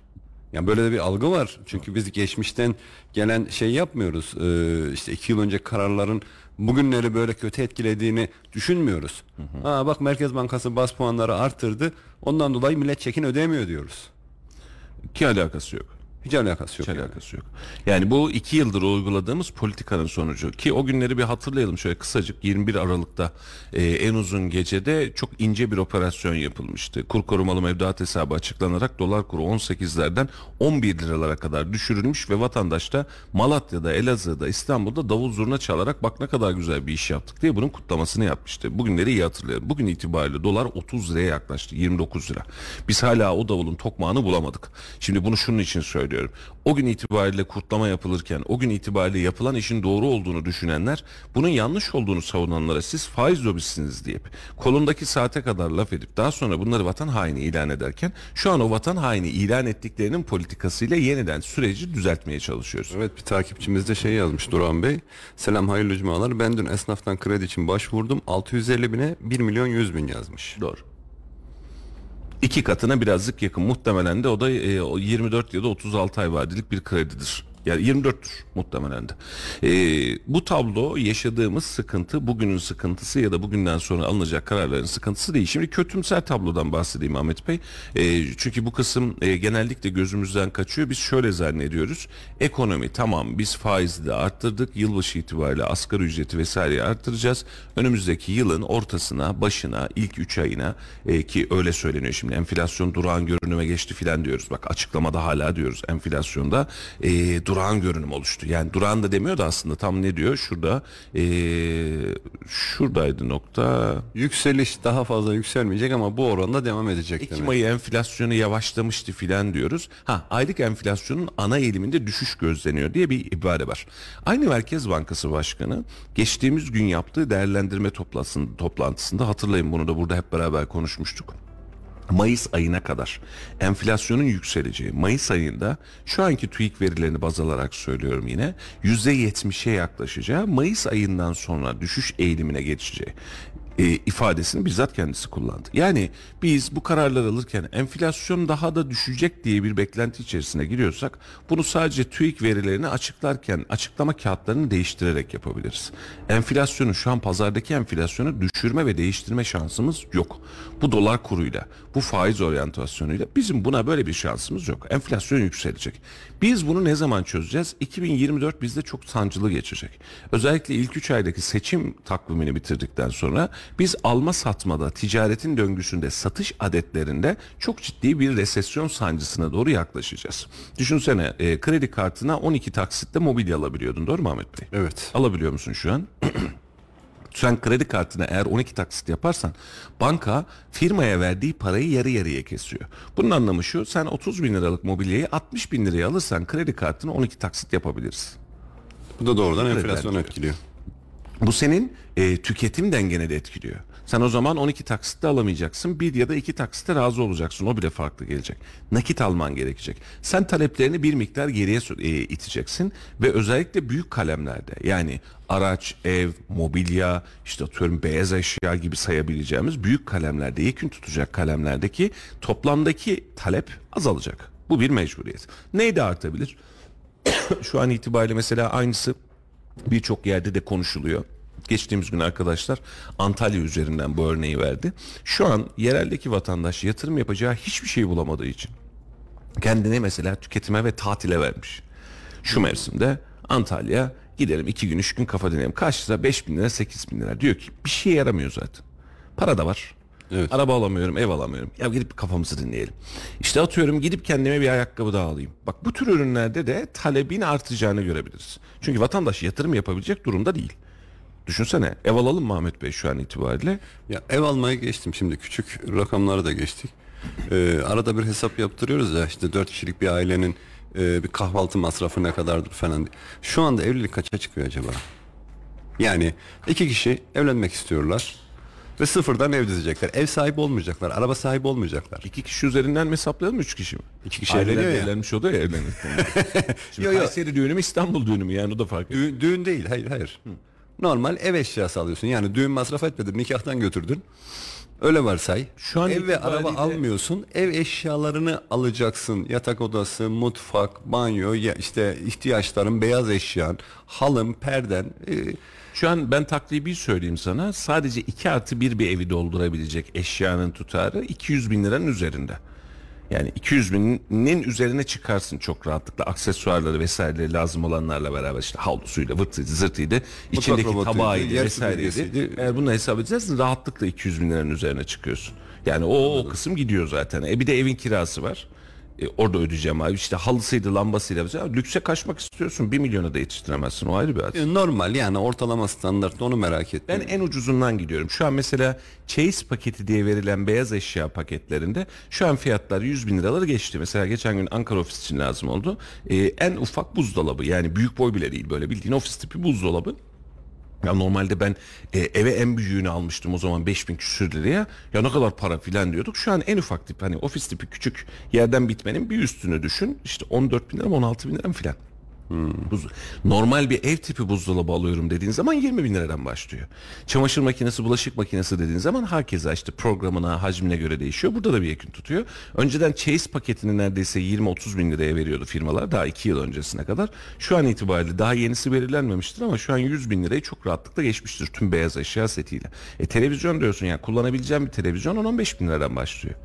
Yani böyle de bir algı var. Çünkü biz geçmişten gelen şey yapmıyoruz. Ee, işte iki yıl önce kararların bugünleri böyle kötü etkilediğini düşünmüyoruz. Hı hı. Ha, bak Merkez Bankası baz puanları arttırdı. Ondan dolayı millet çekin ödeyemiyor diyoruz. Ki alakası yok. Hiç alakası yok. Hiç yani. alakası yok. Yani bu iki yıldır uyguladığımız politikanın sonucu. Ki o günleri bir hatırlayalım şöyle kısacık. yirmi bir Aralık'ta e, en uzun gecede çok ince bir operasyon yapılmıştı. Kur korumalı mevduat hesabı açıklanarak dolar kuru on sekizlerden on bir liralara kadar düşürülmüş ve vatandaş da Malatya'da, Elazığ'da, İstanbul'da davul zurna çalarak bak ne kadar güzel bir iş yaptık diye bunun kutlamasını yapmıştı. Bugünleri iyi hatırlayalım. Bugün itibariyle dolar otuz liraya yaklaştı. yirmi dokuz lira. Biz hala o davulun tokmağını bulamadık. Şimdi bunu şunun için söylüyorum. O gün itibariyle kutlama yapılırken, o gün itibariyle yapılan işin doğru olduğunu düşünenler, bunun yanlış olduğunu savunanlara siz faiz lobisiniz deyip kolundaki saate kadar laf edip daha sonra bunları vatan haini ilan ederken şu an o vatan haini ilan ettiklerinin politikasıyla yeniden süreci düzeltmeye çalışıyoruz. Evet, bir takipçimiz de şey yazmış, Duran Bey. Selam, hayırlı cumalar. Ben dün esnaftan kredi için başvurdum. altı yüz elli bine bir milyon yüz bin yazmış. Doğru. İki katına birazcık yakın. Muhtemelen de o da yirmi dört ya da otuz altı ay vadelik bir kredidir. Yani yirmi dörttür muhtemelen de. Ee, bu tablo yaşadığımız sıkıntı, bugünün sıkıntısı ya da bugünden sonra alınacak kararların sıkıntısı değil. Şimdi kötümser tablodan bahsedeyim Ahmet Bey. Ee, çünkü bu kısım e, genellikle gözümüzden kaçıyor. Biz şöyle zannediyoruz. Ekonomi tamam, biz faizi de arttırdık. Yılbaşı itibariyle asgari ücreti vesaireyi arttıracağız. Önümüzdeki yılın ortasına, başına, ilk üç ayına e, ki öyle söyleniyor şimdi. Enflasyon durağan görünüme geçti filan diyoruz. Bak açıklamada hala diyoruz enflasyonda e, durağan görünüm oluştu. Yani durağan da demiyor da aslında tam ne diyor? Şurada ee, şuradaydı nokta. Yükseliş daha fazla yükselmeyecek ama bu oranda devam edecek. Ekim ayı enflasyonu yavaşlamıştı filan diyoruz. Ha, aylık enflasyonun ana eğiliminde düşüş gözleniyor diye bir ibare var. Aynı Merkez Bankası Başkanı geçtiğimiz gün yaptığı değerlendirme toplantısında, hatırlayın bunu da burada hep beraber konuşmuştuk. Mayıs ayına kadar enflasyonun yükseleceği, Mayıs ayında şu anki TÜİK verilerini baz alarak söylüyorum yine yüzde yetmişe yaklaşacağı, Mayıs ayından sonra düşüş eğilimine geçeceği e, ifadesini bizzat kendisi kullandı. Yani biz bu kararlar alırken enflasyon daha da düşecek diye bir beklenti içerisine giriyorsak bunu sadece TÜİK verilerini açıklarken açıklama kağıtlarını değiştirerek yapabiliriz. Enflasyonu, şu an pazardaki enflasyonu düşürme ve değiştirme şansımız yok. Bu dolar kuruyla, bu faiz oryantasyonuyla bizim buna böyle bir şansımız yok. Enflasyon yükselecek. Biz bunu ne zaman çözeceğiz? iki bin yirmi dört bizde çok sancılı geçecek. Özellikle ilk üç aydaki seçim takvimini bitirdikten sonra biz alma satmada, ticaretin döngüsünde, satış adetlerinde çok ciddi bir resesyon sancısına doğru yaklaşacağız. Düşünsene e, kredi kartına on iki taksitte mobilya alabiliyordun, doğru mu Ahmet Bey? Evet. Alabiliyor musun şu an? Sen kredi kartına eğer on iki taksit yaparsan banka firmaya verdiği parayı yarı yarıya kesiyor. Bunun anlamı şu: sen otuz bin liralık mobilyayı altmış bin liraya alırsan kredi kartına on iki taksit yapabiliriz. Bu da doğrudan enflasyonu etkiliyor. Bu senin e, tüketim dengeni de etkiliyor. Sen o zaman on iki taksitte alamayacaksın. Bir ya da iki taksitte razı olacaksın. O bile farklı gelecek. Nakit alman gerekecek. Sen taleplerini bir miktar geriye e, iteceksin ve özellikle büyük kalemlerde, yani araç, ev, mobilya, işte atıyorum beyaz eşya gibi sayabileceğimiz büyük kalemlerde, yekün tutacak kalemlerdeki toplamdaki talep azalacak. Bu bir mecburiyet. Neydi artabilir? Şu an itibariyle mesela aynısı birçok yerde de konuşuluyor. Geçtiğimiz gün arkadaşlar Antalya üzerinden bu örneği verdi. Şu an yereldeki vatandaş yatırım yapacağı hiçbir şey bulamadığı için kendini mesela tüketime ve tatile vermiş. Şu mevsimde Antalya Gidelim iki gün, üç gün kafa dinleyelim. Kaç lira? Beş bin lira, sekiz bin lira. Diyor ki bir şeye yaramıyor zaten. Para da var. Evet. Araba alamıyorum, ev alamıyorum. Ya gidip kafamızı dinleyelim. İşte atıyorum gidip kendime bir ayakkabı daha alayım. Bak bu tür ürünlerde de talebin artacağını görebiliriz. Çünkü vatandaş yatırım yapabilecek durumda değil. Düşünsene, ev alalım mı Ahmet Bey şu an itibariyle? Ya ev almaya geçtim, şimdi küçük rakamlara da geçtik. Ee, arada bir hesap yaptırıyoruz ya, işte dört kişilik bir ailenin e, bir kahvaltı masrafı ne kadardır falan. Şu anda evlilik kaça çıkıyor acaba? Yani iki kişi evlenmek istiyorlar ve sıfırdan ev dizecekler. Ev sahibi olmayacaklar, araba sahibi olmayacaklar. İki kişi üzerinden mi hesaplayalım, üç kişi mi? İki kişi evleniyor ya. Evlenmiş o da ya, evlenir. Şimdi yo, yo. Kayseri düğünü mü, İstanbul düğünü mü, yani o da fark ediyor. Düğün, düğün değil, hayır hayır. Hı. Normal ev eşyası alıyorsun. Yani düğün masrafı etmedin, nikahtan götürdün. Öyle varsay. Şu an ev ve araba de... almıyorsun. Ev eşyalarını alacaksın. Yatak odası, mutfak, banyo, ya işte ihtiyaçların, beyaz eşyan, halın, perden. Ee... Şu an ben takribi söyleyeyim sana. Sadece iki artı bir bir evi doldurabilecek eşyanın tutarı iki yüz bin liranın üzerinde. Yani iki yüz binin üzerine çıkarsın çok rahatlıkla. Aksesuarları vesaireleri lazım olanlarla beraber, işte havlusuyla, vırtıydı, zırtıydı, içindeki tabağıydı vesaireydi. Eğer bunu hesap edeceğiz, rahatlıkla iki yüz bin liranın üzerine çıkıyorsun. Yani o, o kısım gidiyor zaten. E bir de evin kirası var. E orada ödeyeceğim abi. İşte halısıydı, lambasıyla mesela. Lükse kaçmak istiyorsun. Bir milyona da yetiştiremezsin. O ayrı bir adet. Normal yani, ortalama standart, onu merak etme. Ben en ucuzundan gidiyorum. Şu an mesela çeyiz paketi diye verilen beyaz eşya paketlerinde şu an fiyatlar yüz bin liraları geçti. Mesela geçen gün Ankara ofis için lazım oldu. Ee, en ufak buzdolabı, yani büyük boy bile değil, böyle bildiğin ofis tipi buzdolabı. Ya normalde ben e, eve en büyüğünü almıştım o zaman beş bin küsür liraya. Ya ne kadar para filan diyorduk. Şu an en ufak tip, hani ofis tipi küçük yerden bitmenin bir üstünü düşün. İşte on dört bin lira mı, on altı bin lira mı filan. Hmm. Normal bir ev tipi buzdolabı alıyorum dediğin zaman yirmi bin liradan başlıyor. Çamaşır makinesi, bulaşık makinesi dediğin zaman herkese işte programına, hacmine göre değişiyor. Burada da bir yakın tutuyor. Önceden çeyiz paketini neredeyse yirmi otuz bin liraya veriyordu firmalar, daha iki yıl öncesine kadar. Şu an itibariyle daha yenisi belirlenmemiştir ama şu an yüz bin lirayı çok rahatlıkla geçmiştir tüm beyaz eşya setiyle. E televizyon diyorsun, yani kullanabileceğim bir televizyon on on beş bin liradan başlıyor.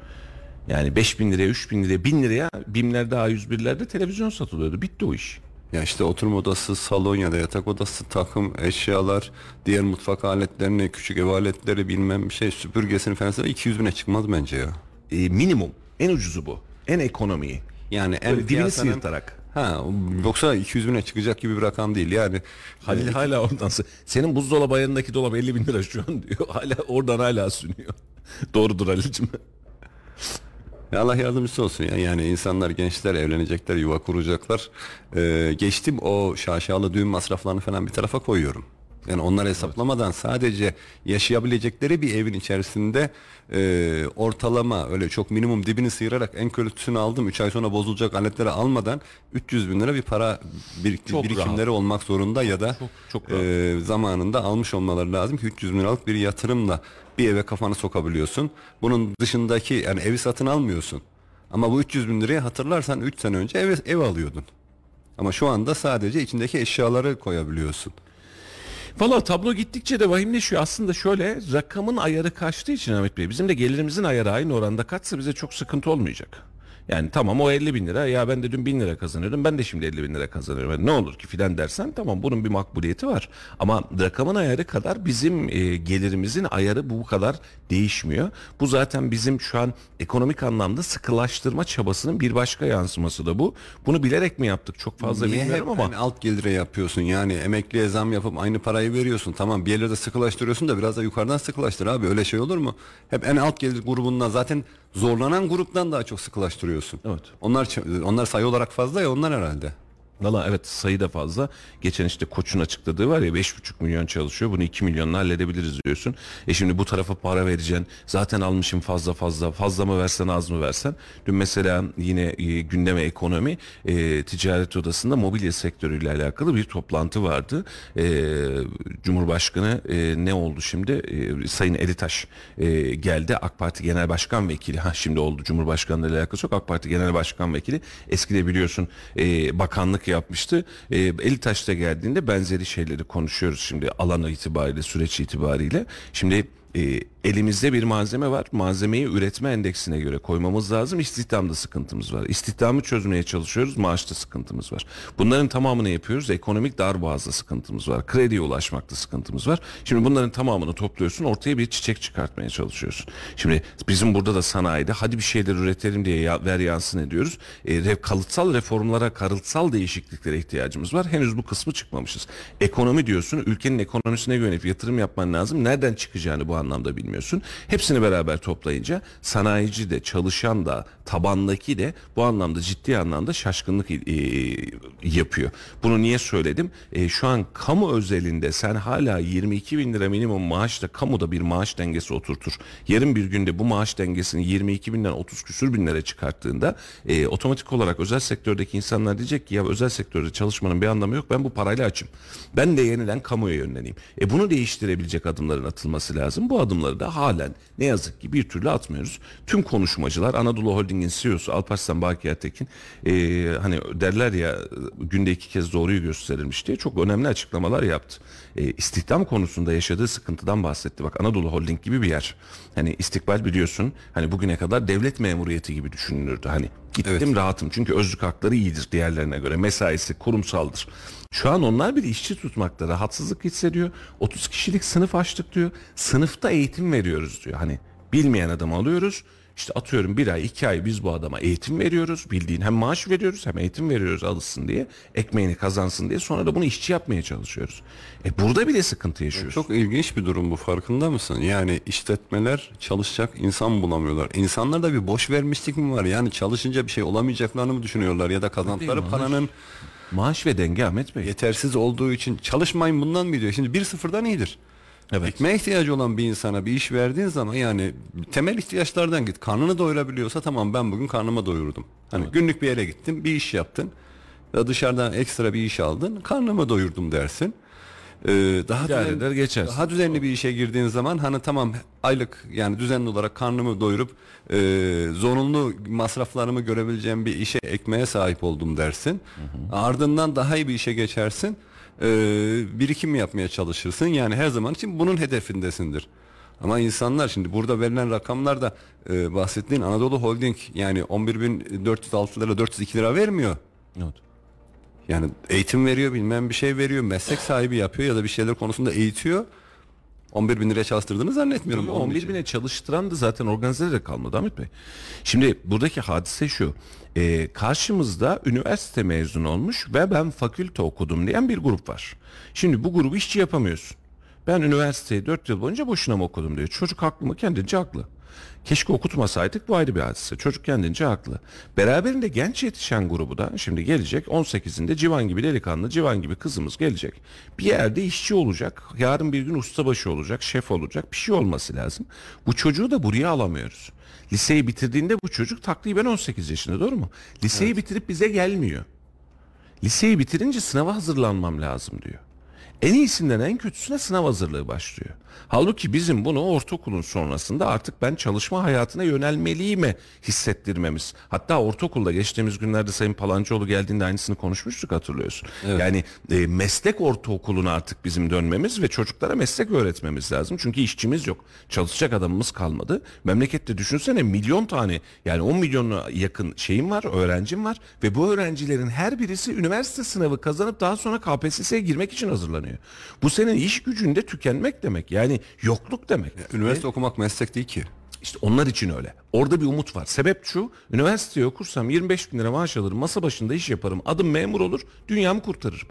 Yani beş bin liraya, üç bin liraya, bin liraya BİM'lerde, A yüz birlerde televizyon satılıyordu. Bitti o iş. Ya işte oturma odası, salon ya da yatak odası, takım eşyalar, diğer mutfak aletlerini, küçük ev aletleri, bilmem bir şey, süpürgesini falan, iki yüz bine çıkmaz bence ya. E, minimum. En ucuzu bu. En ekonomiyi. Yani en dibini piyasanın... sıyırtarak. Ha, yoksa iki yüz bine çıkacak gibi bir rakam değil yani. Halil e, hala oradan. Senin buzdolabı ayarındaki dolap elli bin lira şu an diyor. Hala oradan hala sünüyor. Doğrudur Halil'cim. Allah yardımcısı olsun ya. Yani insanlar, gençler evlenecekler, yuva kuracaklar. Ee, geçtim o şaşalı düğün masraflarını falan bir tarafa koyuyorum. Yani onları hesaplamadan sadece yaşayabilecekleri bir evin içerisinde e, ortalama, öyle çok minimum dibini sıyırarak en kötüsünü aldım, üç ay sonra bozulacak aletleri almadan üç yüz bin lira bir para birik, birikimleri rahat. Olmak zorunda ya da çok, çok e, zamanında almış olmaları lazım ki üç yüz bin liralık bir yatırımla bir eve kafanı sokabiliyorsun. Bunun dışındaki, yani evi satın almıyorsun ama bu üç yüz bin liraya hatırlarsan üç sene önce ev, ev alıyordun ama şu anda sadece içindeki eşyaları koyabiliyorsun. Valla tablo gittikçe de vahimleşiyor. Aslında şöyle, rakamın ayarı kaçtığı için Ahmet Bey, bizim de gelirimizin ayarı aynı oranda kaçsa bize çok sıkıntı olmayacak. Yani tamam, o elli bin lira, ya ben de dün bin lira kazanıyordum, ben de şimdi elli bin lira kazanıyorum, yani ne olur ki filan dersen tamam, bunun bir makbuliyeti var. Ama rakamın ayarı kadar bizim e, gelirimizin ayarı bu kadar değişmiyor. Bu zaten bizim şu an ekonomik anlamda sıkılaştırma çabasının bir başka yansıması da bu. Bunu bilerek mi yaptık çok fazla niye bilmiyorum hep, ama. Hani alt gelire yapıyorsun yani, emekliye zam yapıp aynı parayı veriyorsun, tamam bir yerlerde sıkılaştırıyorsun da biraz da yukarıdan sıkılaştır abi, öyle şey olur mu? Hep en alt gelir grubundan, zaten zorlanan gruptan daha çok sıkılaştırıyorsun. Evet. Onlar onlar sayı olarak fazla ya, onlar herhalde. Valla evet, sayı da fazla. Geçen işte Koç'un açıkladığı var ya, beş buçuk milyon çalışıyor. Bunu iki milyonla halledebiliriz diyorsun. E şimdi bu tarafa para vereceksin. Zaten almışım fazla fazla. Fazla mı versen, az mı versen. Dün mesela yine e, gündeme ekonomi, e, ticaret odasında mobilya sektörüyle alakalı bir toplantı vardı. E, Cumhurbaşkanı e, ne oldu şimdi? E, Sayın Elitaş e, geldi. AK Parti Genel Başkan Vekili. Ha, şimdi oldu, Cumhurbaşkanlığı ile alakası yok. AK Parti Genel Başkan Vekili. Eskide biliyorsun e, bakanlık yapmıştı. E, Elitaş'ta geldiğinde benzeri şeyleri konuşuyoruz şimdi, alan itibariyle, süreç itibariyle. Şimdi E, elimizde bir malzeme var. Malzemeyi üretme endeksine göre koymamız lazım. İstihdamda sıkıntımız var. İstihdamı çözmeye çalışıyoruz. Maaşta sıkıntımız var. Bunların tamamını yapıyoruz. Ekonomik darboğazda sıkıntımız var. Krediye ulaşmakta sıkıntımız var. Şimdi bunların tamamını topluyorsun. Ortaya bir çiçek çıkartmaya çalışıyorsun. Şimdi bizim burada da sanayide hadi bir şeyler üretelim diye ya, ver yansın ediyoruz. E, kalıtsal reformlara, kalıtsal değişikliklere ihtiyacımız var. Henüz bu kısmı çıkmamışız. Ekonomi diyorsun. Ülkenin ekonomisine güvenip yatırım yapman lazım. Nereden çıkacağını bu anlamda bilmiyorsun. Hepsini beraber toplayınca sanayici de, çalışan da, tabandaki de bu anlamda ciddi anlamda şaşkınlık e, yapıyor. Bunu niye söyledim? E, şu an kamu özelinde sen hala yirmi iki bin lira minimum maaşla kamuda bir maaş dengesi oturtur. Yarın bir günde bu maaş dengesini yirmi iki binden otuz küsür binlere çıkarttığında e, otomatik olarak özel sektördeki insanlar diyecek ki ya özel sektörde çalışmanın bir anlamı yok. Ben bu parayla açım. Ben de yeniden kamuya yönleneyim. E, bunu değiştirebilecek adımların atılması lazım. Bu adımları da halen ne yazık ki bir türlü atmıyoruz. Tüm konuşmacılar, Anadolu Holding'in C E O'su Alparslan Bakiya Tekin e, hani derler ya günde iki kez doğruyu gösterilmiş diye çok önemli açıklamalar yaptı. E, istihdam konusunda yaşadığı sıkıntıdan bahsetti. Bak Anadolu Holding gibi bir yer. Hani istikbal biliyorsun hani bugüne kadar devlet memuriyeti gibi düşünülürdü. Hani gittim evet. Rahatım çünkü özlük hakları iyidir diğerlerine göre. Mesaisi kurumsaldır. Şu an onlar bir işçi tutmakta rahatsızlık hissediyor. otuz kişilik sınıf açtık diyor. Sınıfta eğitim veriyoruz diyor. Hani bilmeyen adamı alıyoruz. İşte atıyorum bir ay iki ay biz bu adama eğitim veriyoruz. Bildiğin hem maaş veriyoruz hem eğitim veriyoruz alışsın diye. Ekmeğini kazansın diye. Sonra da bunu işçi yapmaya çalışıyoruz. E burada bile sıkıntı yaşıyoruz. Çok ilginç bir durum bu, farkında mısın? Yani işletmeler çalışacak insan bulamıyorlar. İnsanlar da bir boş vermişlik mi var? Yani çalışınca bir şey olamayacaklarını mı düşünüyorlar? Ya da kazandıkları paranın... Maaş ve denge Ahmet Bey. Yetersiz olduğu için çalışmayın bundan mı diyor? Şimdi bir sıfırdan iyidir. Evet. Ekmeğe ihtiyacı olan bir insana bir iş verdiğin zaman yani temel ihtiyaçlardan git. Karnını doyurabiliyorsa tamam ben bugün karnıma doyurdum. Hani evet. Günlük bir yere gittin, bir iş yaptın. Ya dışarıdan ekstra bir iş aldın. Karnıma doyurdum dersin. Ee, daha düzenli, geçer. Daha düzenli bir işe girdiğin zaman hani tamam aylık yani düzenli olarak karnımı doyurup e, zorunlu masraflarımı görebileceğim bir işe ekmeğe sahip oldum dersin. Hı hı. Ardından daha iyi bir işe geçersin. E, birikim yapmaya çalışırsın. Yani her zaman için bunun hedefindesindir. Ama insanlar şimdi burada verilen rakamlar da e, bahsettiğin Anadolu Holding yani on bir bin dört yüz altı lira dört yüz iki lira vermiyor. Evet. Yani eğitim veriyor, bilmem bir şey veriyor, meslek sahibi yapıyor ya da bir şeyler konusunda eğitiyor. on bir bin liraya çalıştırdığını zannetmiyorum. on bir bine çalıştıran da zaten organize de kalmadı Ahmet Bey. Şimdi buradaki hadise şu. E, karşımızda üniversite mezunu olmuş ve ben fakülte okudum diyen bir grup var. Şimdi bu grubu işçi yapamıyorsun. Ben üniversiteyi dört yıl boyunca boşuna mı okudum diyor. Çocuk haklı mı? Kendince haklı. Keşke okutmasaydık, bu ayrı bir hadise. Çocuk kendince haklı. Beraberinde genç yetişen grubu da şimdi gelecek on sekizinde civan gibi delikanlı, civan gibi kızımız gelecek. Bir yerde işçi olacak, yarın bir gün ustabaşı olacak, şef olacak, bir şey olması lazım. Bu çocuğu da buraya alamıyoruz. Liseyi bitirdiğinde bu çocuk takriben on sekiz yaşında, doğru mu? Liseyi evet. Bitirip bize gelmiyor. Liseyi bitirince sınava hazırlanmam lazım diyor. En iyisinden en kötüsüne sınav hazırlığı başlıyor. Halbuki bizim bunu ortaokulun sonrasında artık ben çalışma hayatına yönelmeliyime hissettirmemiz. Hatta ortaokulda geçtiğimiz günlerde Sayın Palancıoğlu geldiğinde aynısını konuşmuştuk, hatırlıyorsun. Evet. Yani e, meslek ortaokuluna artık bizim dönmemiz ve çocuklara meslek öğretmemiz lazım. Çünkü işçimiz yok. Çalışacak adamımız kalmadı. Memlekette düşünsene milyon tane yani on milyona yakın şeyim var, öğrencim var ve bu öğrencilerin her birisi üniversite sınavı kazanıp daha sonra K P S S'ye girmek için hazırlanıyor. Bu senin iş gücünde tükenmek demek. Yani yokluk demek. Üniversite e, okumak meslek değil ki. İşte onlar için öyle. Orada bir umut var. Sebep şu. Üniversiteyi okursam yirmi beş bin lira maaş alırım. Masa başında iş yaparım. Adım memur olur. Dünyamı kurtarırım.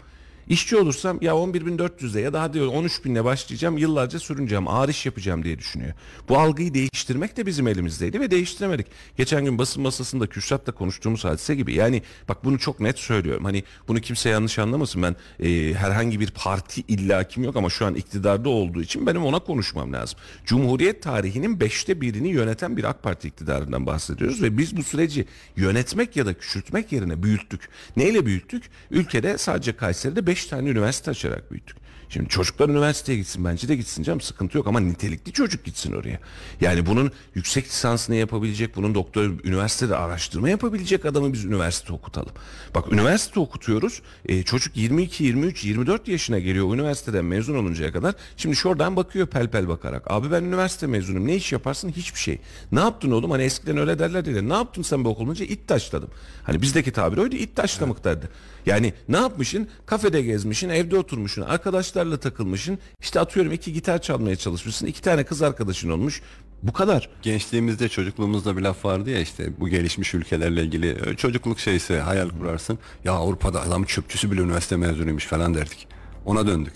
İşçi olursam ya on bir bin dört yüze ya da hadi on üç binle başlayacağım. Yıllarca sürüneceğim. Ağır iş yapacağım diye düşünüyor. Bu algıyı değiştirmek de bizim elimizdeydi ve değiştiremedik. Geçen gün basın masasında Kürşat'la konuştuğumuz hadise gibi. Yani bak bunu çok net söylüyorum. Hani bunu kimse yanlış anlamasın. Ben e, herhangi bir parti illa kim yok ama şu an iktidarda olduğu için benim ona konuşmam lazım. Cumhuriyet tarihinin beşte birini yöneten bir AK Parti iktidarından bahsediyoruz ve biz bu süreci yönetmek ya da küçültmek yerine büyüttük. Neyle büyüttük? Ülkede sadece Kayseri'de beş tane üniversite açarak büyüttük. Şimdi çocuklar üniversiteye gitsin, bence de gitsin canım, sıkıntı yok, ama nitelikli çocuk gitsin oraya. Yani bunun yüksek lisansını yapabilecek, bunun doktor, üniversitede araştırma yapabilecek adamı biz üniversite okutalım. Bak üniversite okutuyoruz, e, çocuk yirmi iki, yirmi üç, yirmi dört yaşına geliyor üniversiteden mezun oluncaya kadar. Şimdi şuradan bakıyor pel pel bakarak. Abi ben üniversite mezunum, ne iş yaparsın? Hiçbir şey. Ne yaptın oğlum? Hani eskiden öyle derler dedi. Ne yaptın sen bu okul olunca? İt taşladım. Hani bizdeki tabir oydu, it taşlamak derdi. Yani ne yapmışsın? Kafede gezmişsin, evde oturmuşsun, arkadaşlarla takılmışsın. İşte atıyorum iki gitar çalmaya çalışmışsın, iki tane kız arkadaşın olmuş. Bu kadar. Gençliğimizde, çocukluğumuzda bir laf vardı ya, işte bu gelişmiş ülkelerle ilgili çocukluk şeysi, hayal kurarsın. Ya Avrupa'da adam çöpçüsü bile üniversite mezunuymuş falan derdik. Ona döndük.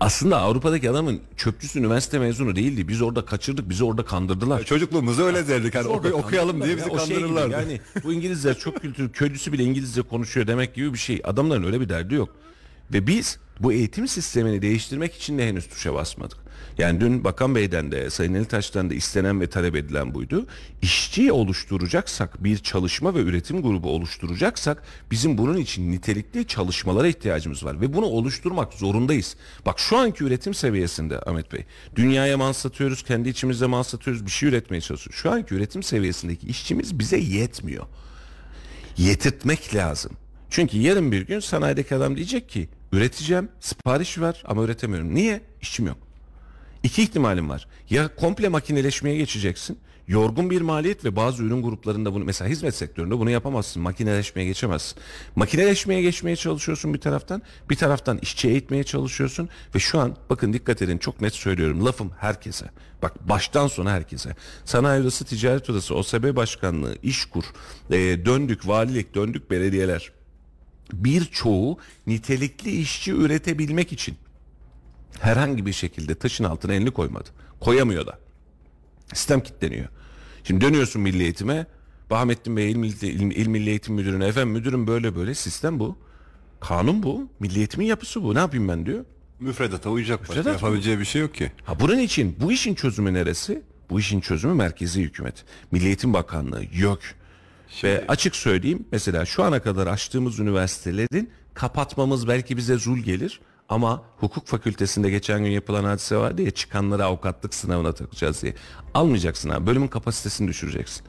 Aslında Avrupa'daki adamın çöpçüsü üniversite mezunu değildi. Biz orada kaçırdık, bizi orada kandırdılar. Çocukluğumuzu öyle derdik. Yani oku, okuyalım diye bizi ya, kandırırlardı. Şey yani bu İngilizler çok kültür, köylüsü bile İngilizce konuşuyor demek gibi bir şey. Adamların öyle bir derdi yok. Ve biz bu eğitim sistemini değiştirmek için de henüz tuşa basmadık. Yani dün Bakan Bey'den de Sayın Elitaş'tan da istenen ve talep edilen buydu. İşçi oluşturacaksak, bir çalışma ve üretim grubu oluşturacaksak bizim bunun için nitelikli çalışmalara ihtiyacımız var ve bunu oluşturmak zorundayız. Bak şu anki üretim seviyesinde Ahmet Bey, dünyaya mal satıyoruz, kendi içimizde mal satıyoruz, bir şey üretmeye çalışıyoruz. Şu anki üretim seviyesindeki işçimiz bize yetmiyor. Yetirtmek lazım. Çünkü yarın bir gün sanayideki adam diyecek ki üreteceğim, sipariş var ama üretemiyorum. Niye? İşçim yok. İki ihtimalim var. Ya komple makineleşmeye geçeceksin. Yorgun bir maliyet ve bazı ürün gruplarında bunu, mesela hizmet sektöründe bunu yapamazsın. Makineleşmeye geçemezsin. Makineleşmeye geçmeye çalışıyorsun bir taraftan. Bir taraftan işçi eğitmeye çalışıyorsun. Ve şu an bakın dikkat edin, çok net söylüyorum. Lafım herkese. Bak baştan sona herkese. Sanayi Odası, Ticaret Odası, O S B Başkanlığı, İşkur, e, döndük, valilik, döndük, belediyeler. Birçoğu nitelikli işçi üretebilmek için herhangi bir şekilde taşın altına elini koymadı. Koyamıyor da. Sistem kilitleniyor. Şimdi dönüyorsun Milli Eğitim'e. Bahmettin Bey, İl Milli, İl Milli Eğitim Müdürü'ne, efendim müdürüm böyle böyle, sistem bu. Kanun bu. Milli Eğitim'in yapısı bu. Ne yapayım ben diyor. Müfredata uyacak. Müfredat yapabileceği bir şey yok ki. Ha bunun için, bu işin çözümü neresi? Bu işin çözümü merkezi hükümet. Milli Eğitim Bakanlığı yok. Şimdi... Ve açık söyleyeyim, mesela şu ana kadar açtığımız üniversitelerin kapatmamız belki bize zul gelir. Ama hukuk fakültesinde geçen gün yapılan hadise vardı ya, çıkanları avukatlık sınavına takacağız diye. Almayacaksın abi, bölümün kapasitesini düşüreceksin.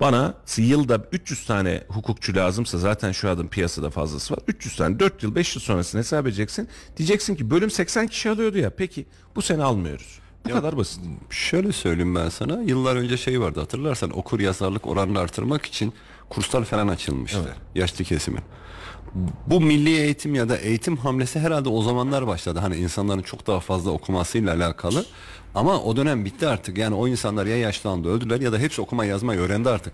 Bana yılda üç yüz tane hukukçu lazımsa, zaten şu adın piyasada fazlası var. üç yüz tane, dört yıl beş yıl sonrasını hesap edeceksin. Diyeceksin ki bölüm seksen kişi alıyordu ya, peki bu sene almıyoruz. Bu ya, kadar basit. Şöyle söyleyeyim ben sana, yıllar önce şey vardı hatırlarsan, okur yazarlık oranını artırmak için kurslar falan açılmıştı, evet. Yaşlı kesimin. Bu milli eğitim ya da eğitim hamlesi herhalde o zamanlar başladı. Hani insanların çok daha fazla okumasıyla alakalı. Ama o dönem bitti artık. Yani o insanlar ya yaşlandı, öldüler ya da hepsi okuma yazmayı öğrendi artık.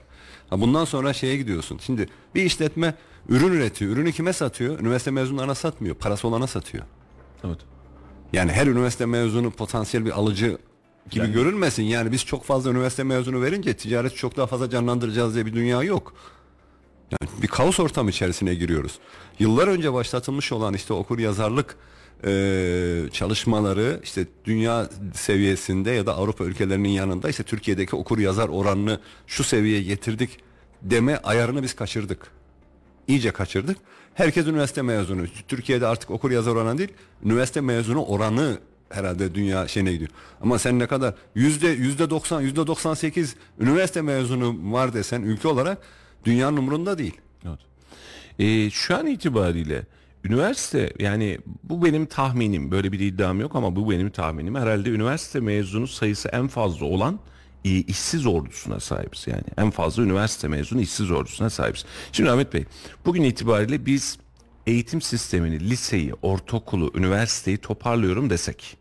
Ha bundan sonra şeye gidiyorsun. Şimdi bir işletme ürün üretiyor. Ürünü kime satıyor? Üniversite mezunlarına satmıyor. Parası olana satıyor. Evet. Yani her üniversite mezunu potansiyel bir alıcı gibi yani görülmesin. Yani biz çok fazla üniversite mezunu verince ticareti çok daha fazla canlandıracağız diye bir dünya yok. Yani bir kaos ortamı içerisine giriyoruz. Yıllar önce başlatılmış olan işte okuryazarlık e, çalışmaları, işte dünya seviyesinde ya da Avrupa ülkelerinin yanında işte Türkiye'deki okuryazar oranını şu seviyeye getirdik deme ayarını biz kaçırdık. İyice kaçırdık. Herkes üniversite mezunu. Türkiye'de artık okuryazar oranı değil, üniversite mezunu oranı herhalde dünya şeyine gidiyor. Ama sen ne kadar yüzde doksan, yüzde doksan sekiz üniversite mezunu var desen ülke olarak, dünyanın umurunda değil. Evet. Ee, şu an itibariyle üniversite, yani bu benim tahminim, böyle bir iddiam yok ama bu benim tahminim. Herhalde üniversite mezunu sayısı en fazla olan e, işsiz ordusuna sahibiz. Yani en fazla üniversite mezunu işsiz ordusuna sahibiz. Şimdi Ahmet Bey, bugün itibariyle biz eğitim sistemini, liseyi, ortaokulu, üniversiteyi toparlıyorum desek,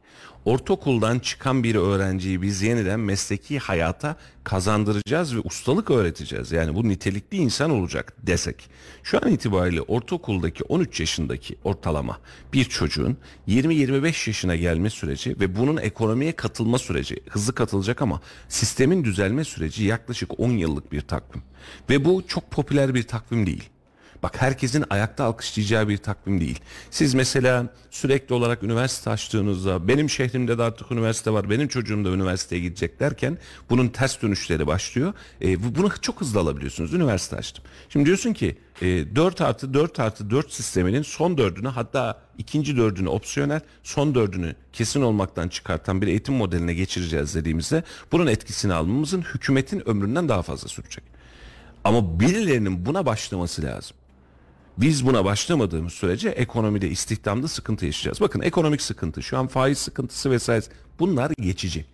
ortaokuldan çıkan bir öğrenciyi biz yeniden mesleki hayata kazandıracağız ve ustalık öğreteceğiz. Yani bu nitelikli insan olacak desek, şu an itibariyle ortaokuldaki on üç yaşındaki ortalama bir çocuğun yirmi yirmi beş yaşına gelme süreci ve bunun ekonomiye katılma süreci, hızlı katılacak ama sistemin düzelme süreci yaklaşık on yıllık bir takvim. Ve bu çok popüler bir takvim değil. Bak, herkesin ayakta alkışlayacağı bir takvim değil. Siz mesela sürekli olarak üniversite açtığınızda, benim şehrimde de artık üniversite var, benim çocuğum da üniversiteye gidecek derken bunun ters dönüşleri başlıyor. E, bunu çok hızlı alabiliyorsunuz. Üniversite açtım. Şimdi diyorsun ki e, dört artı dört artı dört sisteminin son dördünü, hatta ikinci dördünü opsiyonel, son dördünü kesin olmaktan çıkartan bir eğitim modeline geçireceğiz dediğimizde bunun etkisini almamızın hükümetin ömründen daha fazla sürecek. Ama birilerinin buna başlaması lazım. Biz buna başlamadığımız sürece ekonomide, istihdamda sıkıntı yaşayacağız. Bakın, ekonomik sıkıntı, şu an faiz sıkıntısı vesaire, bunlar geçici.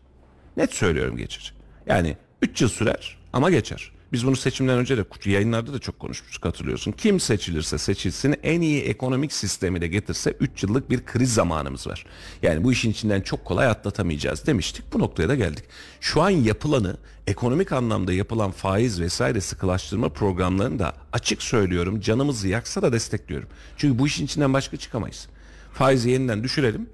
Net söylüyorum, geçici. Yani üç yıl sürer ama geçer. Biz bunu seçimden önce de yayınlarda da çok konuşmuştuk, hatırlıyorsun. Kim seçilirse seçilsin, en iyi ekonomik sistemi de getirse üç yıllık bir kriz zamanımız var. Yani bu işin içinden çok kolay atlatamayacağız demiştik. Bu noktaya da geldik. Şu an yapılanı, ekonomik anlamda yapılan faiz vesaire sıkılaştırma programlarını da açık söylüyorum, canımızı yaksa da destekliyorum. Çünkü bu işin içinden başka çıkamayız. Faizi yeniden düşürelim.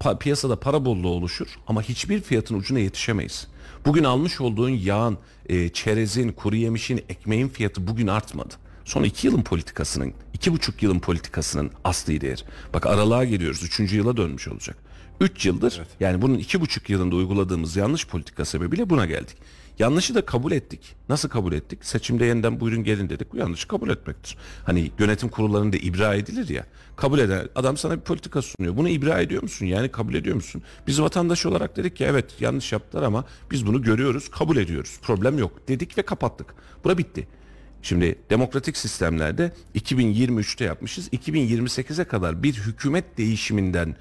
Pa- piyasada para bolluğu oluşur ama hiçbir fiyatın ucuna yetişemeyiz. Bugün almış olduğun yağın, e, çerezin, kuru yemişin, ekmeğin fiyatı bugün artmadı. Son iki yılın politikasının, iki buçuk yılın politikasının asli değeri. Bak, aralığa geliyoruz, üçüncü yıla dönmüş olacak. Üç yıldır, evet. Yani bunun iki buçuk yılında uyguladığımız yanlış politika sebebiyle buna geldik. Yanlışı da kabul ettik. Nasıl kabul ettik? Seçimde yeniden buyurun gelin dedik. Bu yanlışı kabul etmektir. Hani yönetim kurullarında ibra edilir ya. Kabul eden adam sana bir politika sunuyor. Bunu ibra ediyor musun? Yani kabul ediyor musun? Biz vatandaş olarak dedik ki evet, yanlış yaptılar ama biz bunu görüyoruz, kabul ediyoruz. Problem yok dedik ve kapattık. Bura bitti. Şimdi demokratik sistemlerde iki bin yirmi üçte yapmışız. iki bin yirmi sekize kadar bir hükümet değişiminden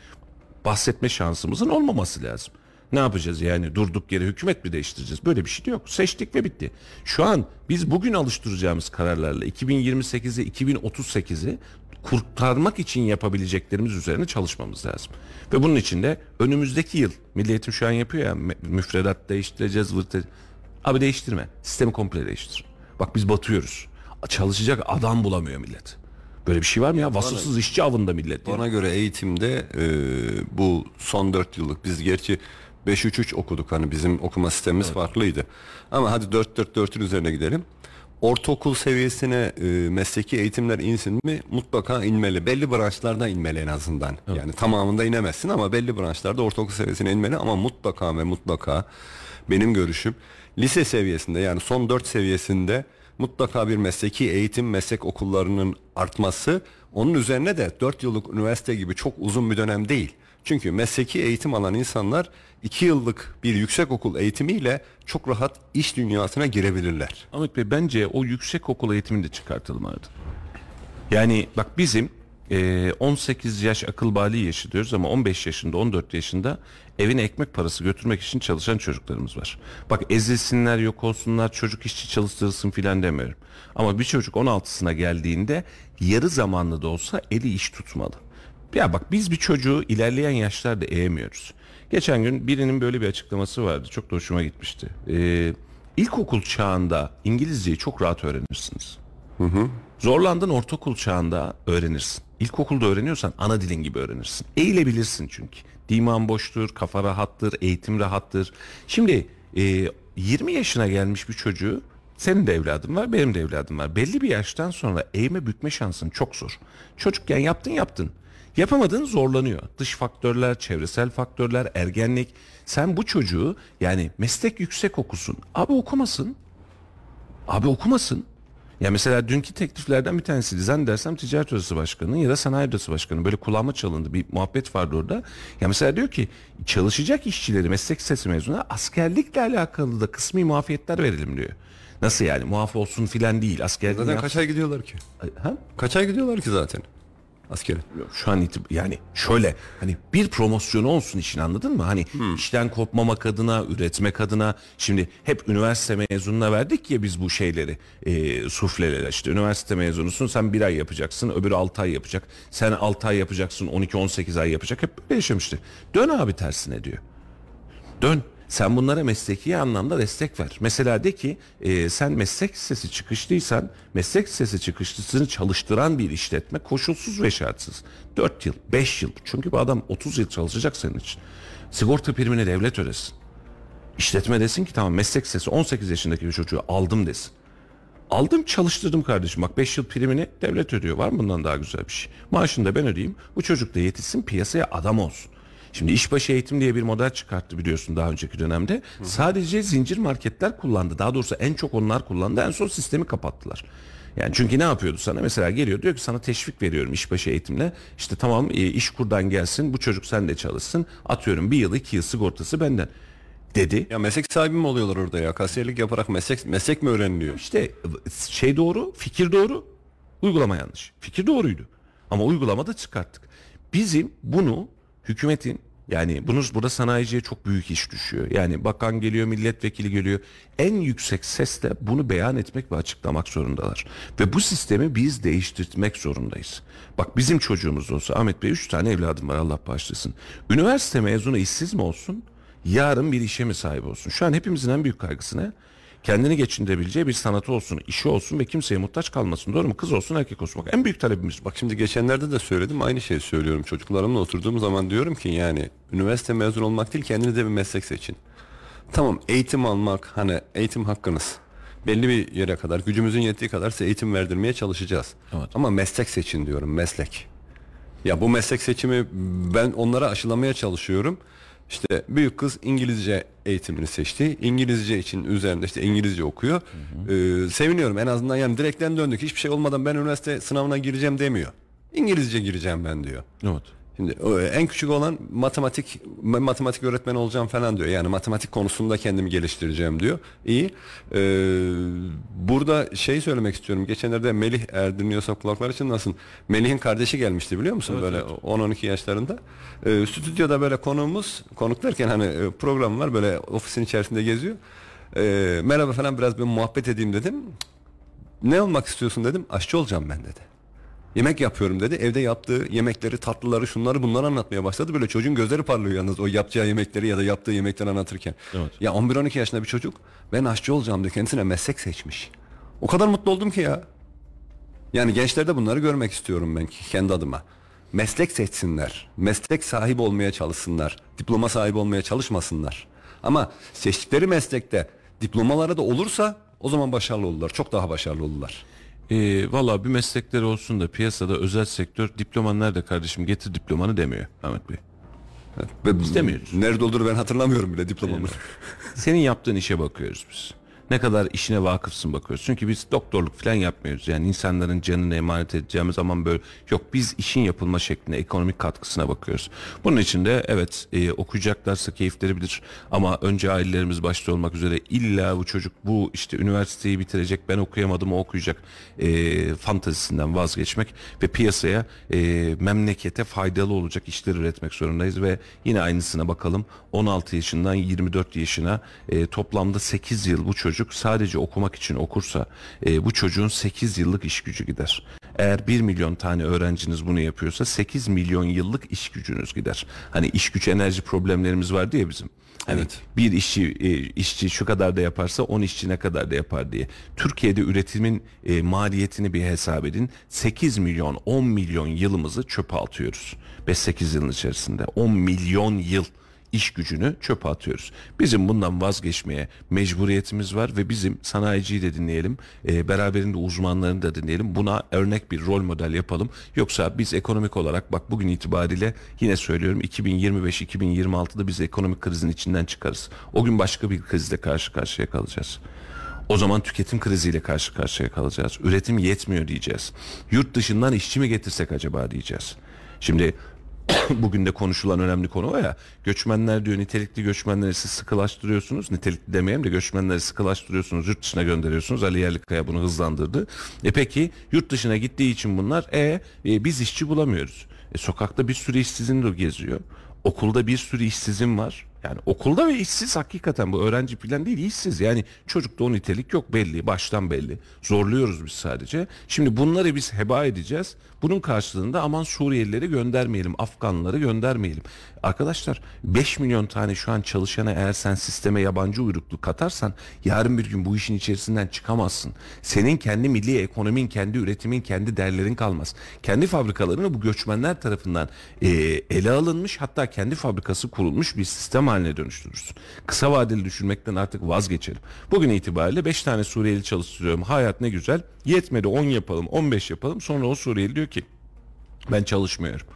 bahsetme şansımızın olmaması lazım. Ne yapacağız yani, durduk yere hükümet mi değiştireceğiz? Böyle bir şey de yok. Seçtik ve bitti. Şu an biz bugün alıştıracağımız kararlarla iki bin yirmi sekizi iki bin otuz sekizi kurtarmak için yapabileceklerimiz üzerine çalışmamız lazım. Ve bunun için de önümüzdeki yıl, Milli Eğitim şu an yapıyor ya, müfredat değiştireceğiz. Vırte... Abi değiştirme. Sistemi komple değiştir. Bak, biz batıyoruz. Çalışacak adam bulamıyor millet. Böyle bir şey var mı ya? Vasıfsız bana, işçi avında millet. Bana yani. Göre eğitimde e, bu son dört yıllık, biz gerçi beş üç üç okuduk, hani bizim okuma sistemimiz evet. farklıydı. Ama hadi dört dört dörtün üzerine gidelim. Ortaokul seviyesine e, mesleki eğitimler insin mi? Mutlaka inmeli. Belli branşlarda inmeli en azından. Evet. Yani tamamında inemezsin ama belli branşlarda ortaokul seviyesine inmeli, ama mutlaka ve mutlaka benim görüşüm lise seviyesinde, yani son dört seviyesinde mutlaka bir mesleki eğitim, meslek okullarının artması, onun üzerine de dört yıllık üniversite gibi çok uzun bir dönem değil. Çünkü mesleki eğitim alan insanlar iki yıllık bir yüksekokul eğitimiyle çok rahat iş dünyasına girebilirler. Ahmet Bey, bence o yüksekokul eğitimini de çıkartılmalıydı. Yani bak, bizim e, on sekiz yaş akıl bali yaşı diyoruz ama on beş yaşında, on dört yaşında evine ekmek parası götürmek için çalışan çocuklarımız var. Bak, ezilsinler, yok olsunlar, çocuk işçi çalıştırılsın filan demiyorum. Ama bir çocuk on altısına geldiğinde yarı zamanlı da olsa eli iş tutmalı. Ya bak, biz bir çocuğu ilerleyen yaşlarda eğemiyoruz. Geçen gün birinin böyle bir açıklaması vardı. Çok da hoşuma gitmişti. Ee, ilkokul çağında İngilizceyi çok rahat öğrenirsiniz. Hı hı. Zorlandın, ortaokul çağında öğrenirsin. İlkokulda öğreniyorsan ana dilin gibi öğrenirsin. Eğilebilirsin çünkü. Diman boştur, kafa rahattır, eğitim rahattır. Şimdi e, yirmi yaşına gelmiş bir çocuğu, senin de evladın var, benim de evladım var. Belli bir yaştan sonra eğme bükme şansın çok zor. Çocukken yaptın yaptın. Yapamadığın zorlanıyor. Dış faktörler, çevresel faktörler, ergenlik. Sen bu çocuğu, yani meslek yüksek okusun. Abi okumasın. Abi okumasın. Ya mesela dünkü tekliflerden bir tanesiydi. Zannedersem Ticaret Odası Başkanı'nın ya da Sanayi Odası Başkanı'nın böyle kulağıma çalındı. Bir muhabbet vardı orada. Ya mesela diyor ki, çalışacak işçileri, meslek lisesi mezunu, askerlikle alakalı da kısmi muafiyetler verelim diyor. Nasıl yani? Muaf olsun filan değil. Askerlik zaten muaf... kaç ay gidiyorlar ki? Ha? Kaç ay gidiyorlar ki zaten? Askerin. Şu an itib- yani şöyle, hani bir promosyonu olsun işin, anladın mı? Hani hmm. işten kopmamak adına, üretmek adına. Şimdi hep üniversite mezununa verdik ya biz bu şeyleri, e, sufleleri. İşte üniversite mezunusun, sen bir ay yapacaksın, öbürü altı ay yapacak. Sen altı ay yapacaksın, on iki on sekiz ay yapacak. Hep böyle yaşamıştı. Dön abi tersine diyor. Dön. Sen bunlara mesleki anlamda destek ver. Mesela de ki e, sen meslek lisesi çıkışlıysan, meslek lisesi çıkışlısını çalıştıran bir işletme, koşulsuz ve şartsız. dört yıl, beş yıl. Çünkü bu adam otuz yıl çalışacak senin için. Sigorta primini devlet ödesin. İşletme desin ki tamam, meslek lisesi on sekiz yaşındaki bir çocuğu aldım desin. Aldım çalıştırdım kardeşim. Bak beş yıl primini devlet ödüyor. Var mı bundan daha güzel bir şey? Maaşını da ben ödeyeyim. Bu çocuk da yetişsin, piyasaya adam olsun. Şimdi işbaşı eğitim diye bir model çıkarttı biliyorsun daha önceki dönemde. Hı. Sadece zincir marketler kullandı. Daha doğrusu en çok onlar kullandı. En son sistemi kapattılar. Yani çünkü ne yapıyordu sana? Mesela geliyor diyor ki sana teşvik veriyorum işbaşı eğitimle. İşte tamam iş kurdan gelsin, bu çocuk sen de çalışsın. Atıyorum bir yıl iki yıl sigortası benden dedi. Ya meslek sahibi mi oluyorlar orada ya? Kasiyelik yaparak meslek meslek mi öğreniliyor? İşte şey doğru, fikir doğru, uygulama yanlış. Fikir doğruydu ama uygulamada çıkarttık. Bizim bunu hükümetin, yani bunu, burada sanayiciye çok büyük iş düşüyor. Yani bakan geliyor, milletvekili geliyor. En yüksek sesle bunu beyan etmek ve açıklamak zorundalar. Ve bu sistemi biz değiştirmek zorundayız. Bak bizim çocuğumuz olsa, Ahmet Bey, üç tane evladım var Allah bağışlasın. Üniversite mezunu işsiz mi olsun? Yarın bir işe mi sahip olsun? Şu an hepimizin en büyük kaygısı ne? Kendini geçindirebileceği bir sanatı olsun, işi olsun ve kimseye muhtaç kalmasın. Doğru mu? Kız olsun, erkek olsun. Bak en büyük talebimiz. Bak şimdi geçenlerde de söyledim. Aynı şeyi söylüyorum. Çocuklarımla oturduğum zaman diyorum ki yani üniversite mezun olmak değil, kendinize bir meslek seçin. Tamam, eğitim almak, hani eğitim hakkınız. Belli bir yere kadar, gücümüzün yettiği kadar size eğitim verdirmeye çalışacağız. Evet. Ama meslek seçin diyorum, meslek. Ya bu meslek seçimi ben onlara aşılamaya çalışıyorum. İşte büyük kız İngilizce eğitimini seçti. İngilizce için üzerinde işte İngilizce okuyor. Hı hı. Ee, seviniyorum en azından, yani direkten döndük. Hiçbir şey olmadan ben üniversite sınavına gireceğim demiyor. İngilizce gireceğim ben diyor. Evet. Şimdi en küçük olan matematik matematik öğretmeni olacağım falan diyor. Yani matematik konusunda kendimi geliştireceğim diyor. İyi. Ee, burada şey söylemek istiyorum. Geçenlerde Melih, eğer dinliyorsa kulaklar için nasıl? Melih'in kardeşi gelmişti biliyor musun? Evet, böyle evet. on on iki yaşlarında. Ee, stüdyoda böyle konuğumuz, konuk derken hani program var, böyle ofisin içerisinde geziyor. Ee, merhaba falan, biraz bir muhabbet edeyim dedim. Ne olmak istiyorsun dedim. Aşçı olacağım ben dedi. Yemek yapıyorum dedi. Evde yaptığı yemekleri, tatlıları, şunları bunları anlatmaya başladı. Böyle çocuğun gözleri parlıyor yalnız o yapacağı yemekleri ya da yaptığı yemekleri anlatırken. Evet. Ya on bir on iki yaşında bir çocuk, ben aşçı olacağım diye kendisine meslek seçmiş. O kadar mutlu oldum ki ya. Yani gençlerde bunları görmek istiyorum ben kendi adıma. Meslek seçsinler. Meslek sahibi olmaya çalışsınlar. Diploma sahibi olmaya çalışmasınlar. Ama seçtikleri meslekte diplomaları da olursa o zaman başarılı olurlar. Çok daha başarılı olurlar. E, Valla bir meslekleri olsun da piyasada özel sektör, diploman nerede kardeşim, getir diplomanı demiyor Ahmet Bey. Evet, biz demiyoruz. Nerede olur ben hatırlamıyorum bile diplomamı. Senin yaptığın işe bakıyoruz biz. Ne kadar işine vakıfsın bakıyoruz. Çünkü biz doktorluk falan yapmıyoruz. Yani insanların canını emanet edeceğimiz aman böyle. Yok, biz işin yapılma şekline, ekonomik katkısına bakıyoruz. Bunun için de evet e, okuyacaklarsa keyifleri bilir. Ama önce ailelerimiz başta olmak üzere illa bu çocuk bu işte üniversiteyi bitirecek, ben okuyamadım, o okuyacak e, fantazisinden vazgeçmek ve piyasaya e, memlekete faydalı olacak işler üretmek zorundayız. Ve yine aynısına bakalım, on altı yaşından yirmi dört yaşına e, toplamda sekiz yıl bu çocuk sadece okumak için okursa e, bu çocuğun sekiz yıllık iş gücü gider. Eğer bir milyon tane öğrenciniz bunu yapıyorsa sekiz milyon yıllık iş gücünüz gider. Hani iş güç enerji problemlerimiz vardı ya bizim. Hani evet. Bir işçi e, işçi şu kadar da yaparsa on işçi ne kadar da yapar diye. Türkiye'de üretimin e, maliyetini bir hesap edin. sekiz milyon on milyon yılımızı çöpe atıyoruz. beş sekiz yılın içerisinde on milyon yıl iş gücünü çöpe atıyoruz. Bizim bundan vazgeçmeye mecburiyetimiz var ve bizim sanayiciyi de dinleyelim, e, beraberinde uzmanlarını da dinleyelim. Buna örnek bir rol model yapalım. Yoksa biz ekonomik olarak, bak bugün itibariyle yine söylüyorum, iki bin yirmi beş iki bin yirmi altıda biz ekonomik krizin içinden çıkarız. O gün başka bir krizle karşı karşıya kalacağız. O zaman tüketim kriziyle karşı karşıya kalacağız. Üretim yetmiyor diyeceğiz. Yurt dışından işçi mi getirsek acaba diyeceğiz. Şimdi bugün de konuşulan önemli konu o ya. Göçmenler diyor, nitelikli göçmenleri siz sıkılaştırıyorsunuz. Nitelikli demeyeyim de göçmenleri sıkılaştırıyorsunuz. Yurt dışına gönderiyorsunuz. Ali Yerlikaya bunu hızlandırdı. E peki yurt dışına gittiği için bunlar e, e biz işçi bulamıyoruz. E, sokakta bir sürü işsizin de geziyor. Okulda bir sürü işsizin var. Yani okulda ve işsiz, hakikaten bu öğrenci falan değil, işsiz. Yani çocukta o nitelik yok, belli baştan belli. Zorluyoruz biz sadece. Şimdi bunları biz heba edeceğiz. Bunun karşılığında aman Suriyelileri göndermeyelim, Afganları göndermeyelim. Arkadaşlar beş milyon tane şu an çalışana eğer sen sisteme yabancı uyruklu katarsan yarın bir gün bu işin içerisinden çıkamazsın. Senin kendi milli ekonomin, kendi üretimin, kendi değerlerin kalmaz. Kendi fabrikalarını bu göçmenler tarafından e, ele alınmış, hatta kendi kendi fabrikası kurulmuş bir sistem haline dönüştürürsün. Kısa vadeli düşünmekten artık vazgeçelim. Bugün itibariyle beş tane Suriyeli çalıştırıyorum. Hayat ne güzel. Yetmedi, on yapalım, on beş yapalım. Sonra o Suriyeli diyor ki ben çalışmıyorum.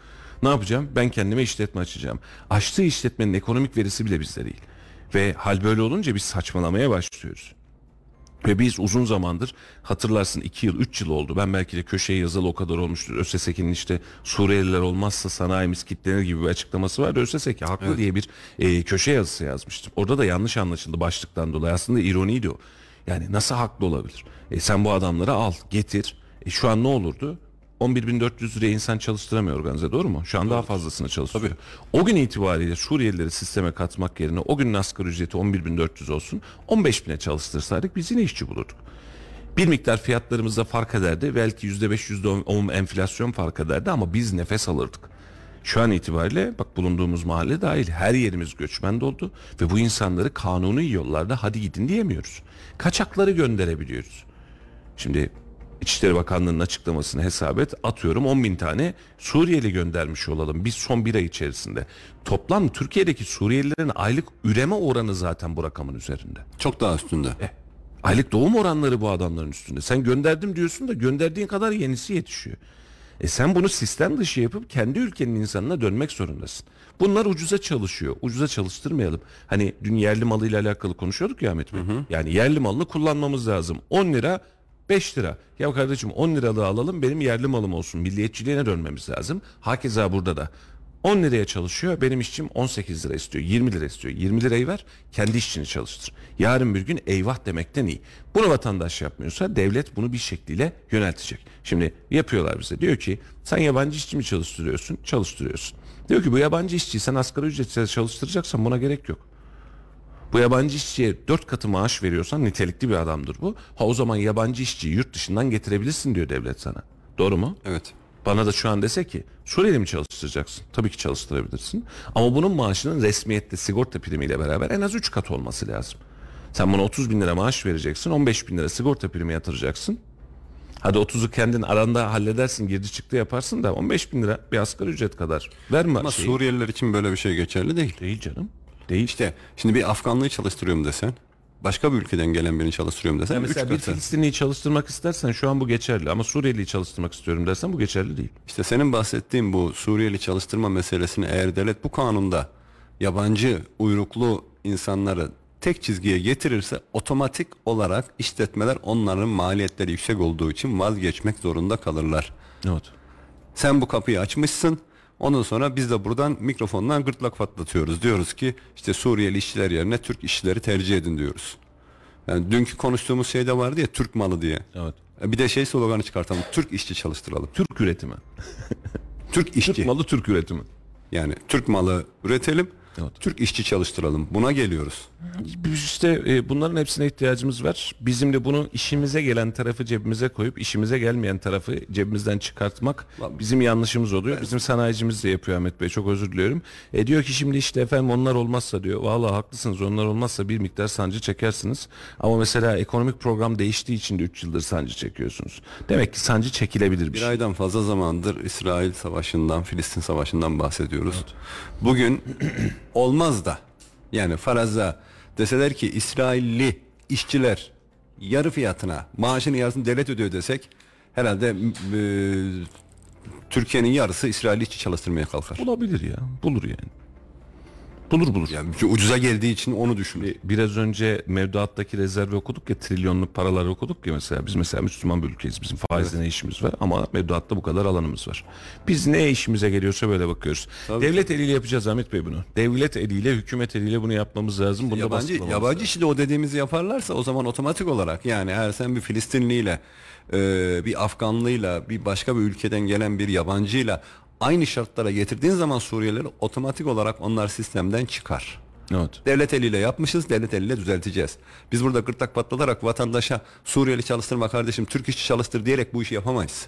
Ne yapacağım? Ben kendime işletme açacağım. Açtığı işletmenin ekonomik verisi bile bizde değil. Ve hal böyle olunca biz saçmalamaya başlıyoruz. Ve biz uzun zamandır, hatırlarsın, iki yıl, üç yıl oldu. Ben belki de köşeye yazılı o kadar olmuştur. ÖSSEK'in işte Suriyeliler olmazsa sanayimiz kilitlenir gibi bir açıklaması vardı. ÖSSEK haklı, evet, diye bir e, köşe yazısı yazmıştım. Orada da yanlış anlaşıldı başlıktan dolayı. Aslında ironiydi o. Yani nasıl haklı olabilir? E, sen bu adamları al, getir. E, şu an ne olurdu? on bir bin dört yüz liraya insan çalıştıramıyor organize, doğru mu? Şu an daha fazlasını çalıştırıyor. Tabii. O gün itibariyle Suriyelileri sisteme katmak yerine o günün asgari ücreti on bir bin dört yüz olsun, on beş bine çalıştırsaydık biz yine işçi bulurduk. Bir miktar fiyatlarımızda fark ederdi. Belki yüzde beş yüzde on enflasyon fark ederdi ama biz nefes alırdık. Şu an itibariyle bak, bulunduğumuz mahalle dahil her yerimiz göçmen doldu ve bu insanları kanuni yollarda hadi gidin diyemiyoruz. Kaçakları gönderebiliyoruz. Şimdi İçişleri Bakanlığı'nın açıklamasını hesap et, atıyorum on bin tane Suriyeli göndermiş olalım biz son bir ay içerisinde. Toplam Türkiye'deki Suriyelilerin aylık üreme oranı zaten bu rakamın üzerinde. Çok daha üstünde. E, aylık doğum oranları bu adamların üstünde. Sen gönderdim diyorsun da gönderdiğin kadar yenisi yetişiyor. E sen bunu sistem dışı yapıp kendi ülkenin insanına dönmek zorundasın. Bunlar ucuza çalışıyor. Ucuza çalıştırmayalım. Hani dün yerli malıyla alakalı konuşuyorduk ya Ahmet Bey. Hı hı. Yani yerli malını kullanmamız lazım. on lira beş lira. Ya kardeşim on liralığı alalım, benim yerli malım olsun. Milliyetçiliğine dönmemiz lazım. Hakeza burada da. on liraya çalışıyor. Benim işçim on sekiz lira istiyor. yirmi lira istiyor. yirmi lirayı ver. Kendi işçini çalıştır. Yarın bir gün eyvah demekten iyi. Bunu vatandaş yapmıyorsa devlet bunu bir şekliyle yöneltecek. Şimdi yapıyorlar bize. Diyor ki sen yabancı işçi mi çalıştırıyorsun? Çalıştırıyorsun. Diyor ki bu yabancı işçiyi sen asgari ücretle çalıştıracaksan buna gerek yok. Bu yabancı işçiye dört katı maaş veriyorsan nitelikli bir adamdır bu. Ha o zaman yabancı işçiyi yurt dışından getirebilirsin diyor devlet sana. Doğru mu? Evet. Bana da şu an dese ki Suriyeli mi çalıştıracaksın? Tabii ki çalıştırabilirsin. Ama bunun maaşının resmiyette sigorta primiyle beraber en az üç kat olması lazım. Sen buna otuz bin lira maaş vereceksin. on beş bin lira sigorta primi yatıracaksın. Hadi otuzu kendin aranda halledersin, girdi çıktı yaparsın da on beş bin lira bir asgari ücret kadar. Verme. Ama şeyi. Suriyeliler için böyle bir şey geçerli değil. Değil canım. Değil. İşte şimdi bir Afganlı'yı çalıştırıyorum desen, başka bir ülkeden gelen birini çalıştırıyorum desen, yani mesela bir Filistinli'yi çalıştırmak istersen şu an bu geçerli ama Suriyeli'yi çalıştırmak istiyorum dersen bu geçerli değil. İşte senin bahsettiğin bu Suriyeli çalıştırma meselesini eğer devlet bu kanunda yabancı uyruklu insanları tek çizgiye getirirse otomatik olarak işletmeler onların maliyetleri yüksek olduğu için vazgeçmek zorunda kalırlar. Evet. Sen bu kapıyı açmışsın. Ondan sonra biz de buradan mikrofondan gırtlak patlatıyoruz. Diyoruz ki işte Suriyeli işçiler yerine Türk işçileri tercih edin diyoruz. Yani dünkü konuştuğumuz şeyde vardı ya, Türk malı diye. Evet. Bir de şey sloganı çıkartalım. Türk işçi çalıştıralım. Türk üretimi. Türk işçi. Türk malı, Türk üretimi. Yani Türk malı üretelim. Evet. Türk işçi çalıştıralım. Buna geliyoruz. Biz işte e, bunların hepsine ihtiyacımız var. Bizim de bunu işimize gelen tarafı cebimize koyup işimize gelmeyen tarafı cebimizden çıkartmak bizim yanlışımız oluyor. Bizim sanayicimiz de yapıyor Ahmet Bey. Çok özür diliyorum. E, diyor ki şimdi işte efendim onlar olmazsa diyor. Vallahi haklısınız, onlar olmazsa bir miktar sancı çekersiniz. Ama mesela ekonomik program değiştiği için de üç yıldır sancı çekiyorsunuz. Demek ki sancı çekilebilirmiş. Bir aydan fazla zamandır İsrail savaşından, Filistin savaşından bahsediyoruz. Evet. Bugün olmaz da, yani faraza deseler ki İsrailli işçiler yarı fiyatına maaşını yarısını devlet ödüyor desek herhalde e, Türkiye'nin yarısı İsrailli işçi çalıştırmaya kalkar. Olabilir ya, bulur yani. Bulur bulur. Yani ucuza geldiği için onu düşünün. Biraz önce mevduattaki rezervi okuduk ya, trilyonluk paraları okuduk ya mesela. Biz mesela Müslüman bir ülkeyiz. Bizim faizle evet. ne işimiz var ama mevduatta bu kadar alanımız var. Biz ne işimize geliyorsa böyle bakıyoruz. Tabii. Devlet eliyle yapacağız Ahmet Bey bunu. Devlet eliyle, hükümet eliyle bunu yapmamız lazım. Bunu yabancı yabancı işi de o dediğimizi yaparlarsa o zaman otomatik olarak, yani eğer sen bir Filistinliyle, bir Afganlıyla, bir başka bir ülkeden gelen bir yabancıyla aynı şartlara getirdiğin zaman Suriyelileri otomatik olarak onlar sistemden çıkar. Evet. Devlet eliyle yapmışız, devlet eliyle düzelteceğiz. Biz burada gırtlak patlatarak vatandaşa Suriyeli çalıştırma kardeşim, Türk işçi çalıştır diyerek bu işi yapamayız.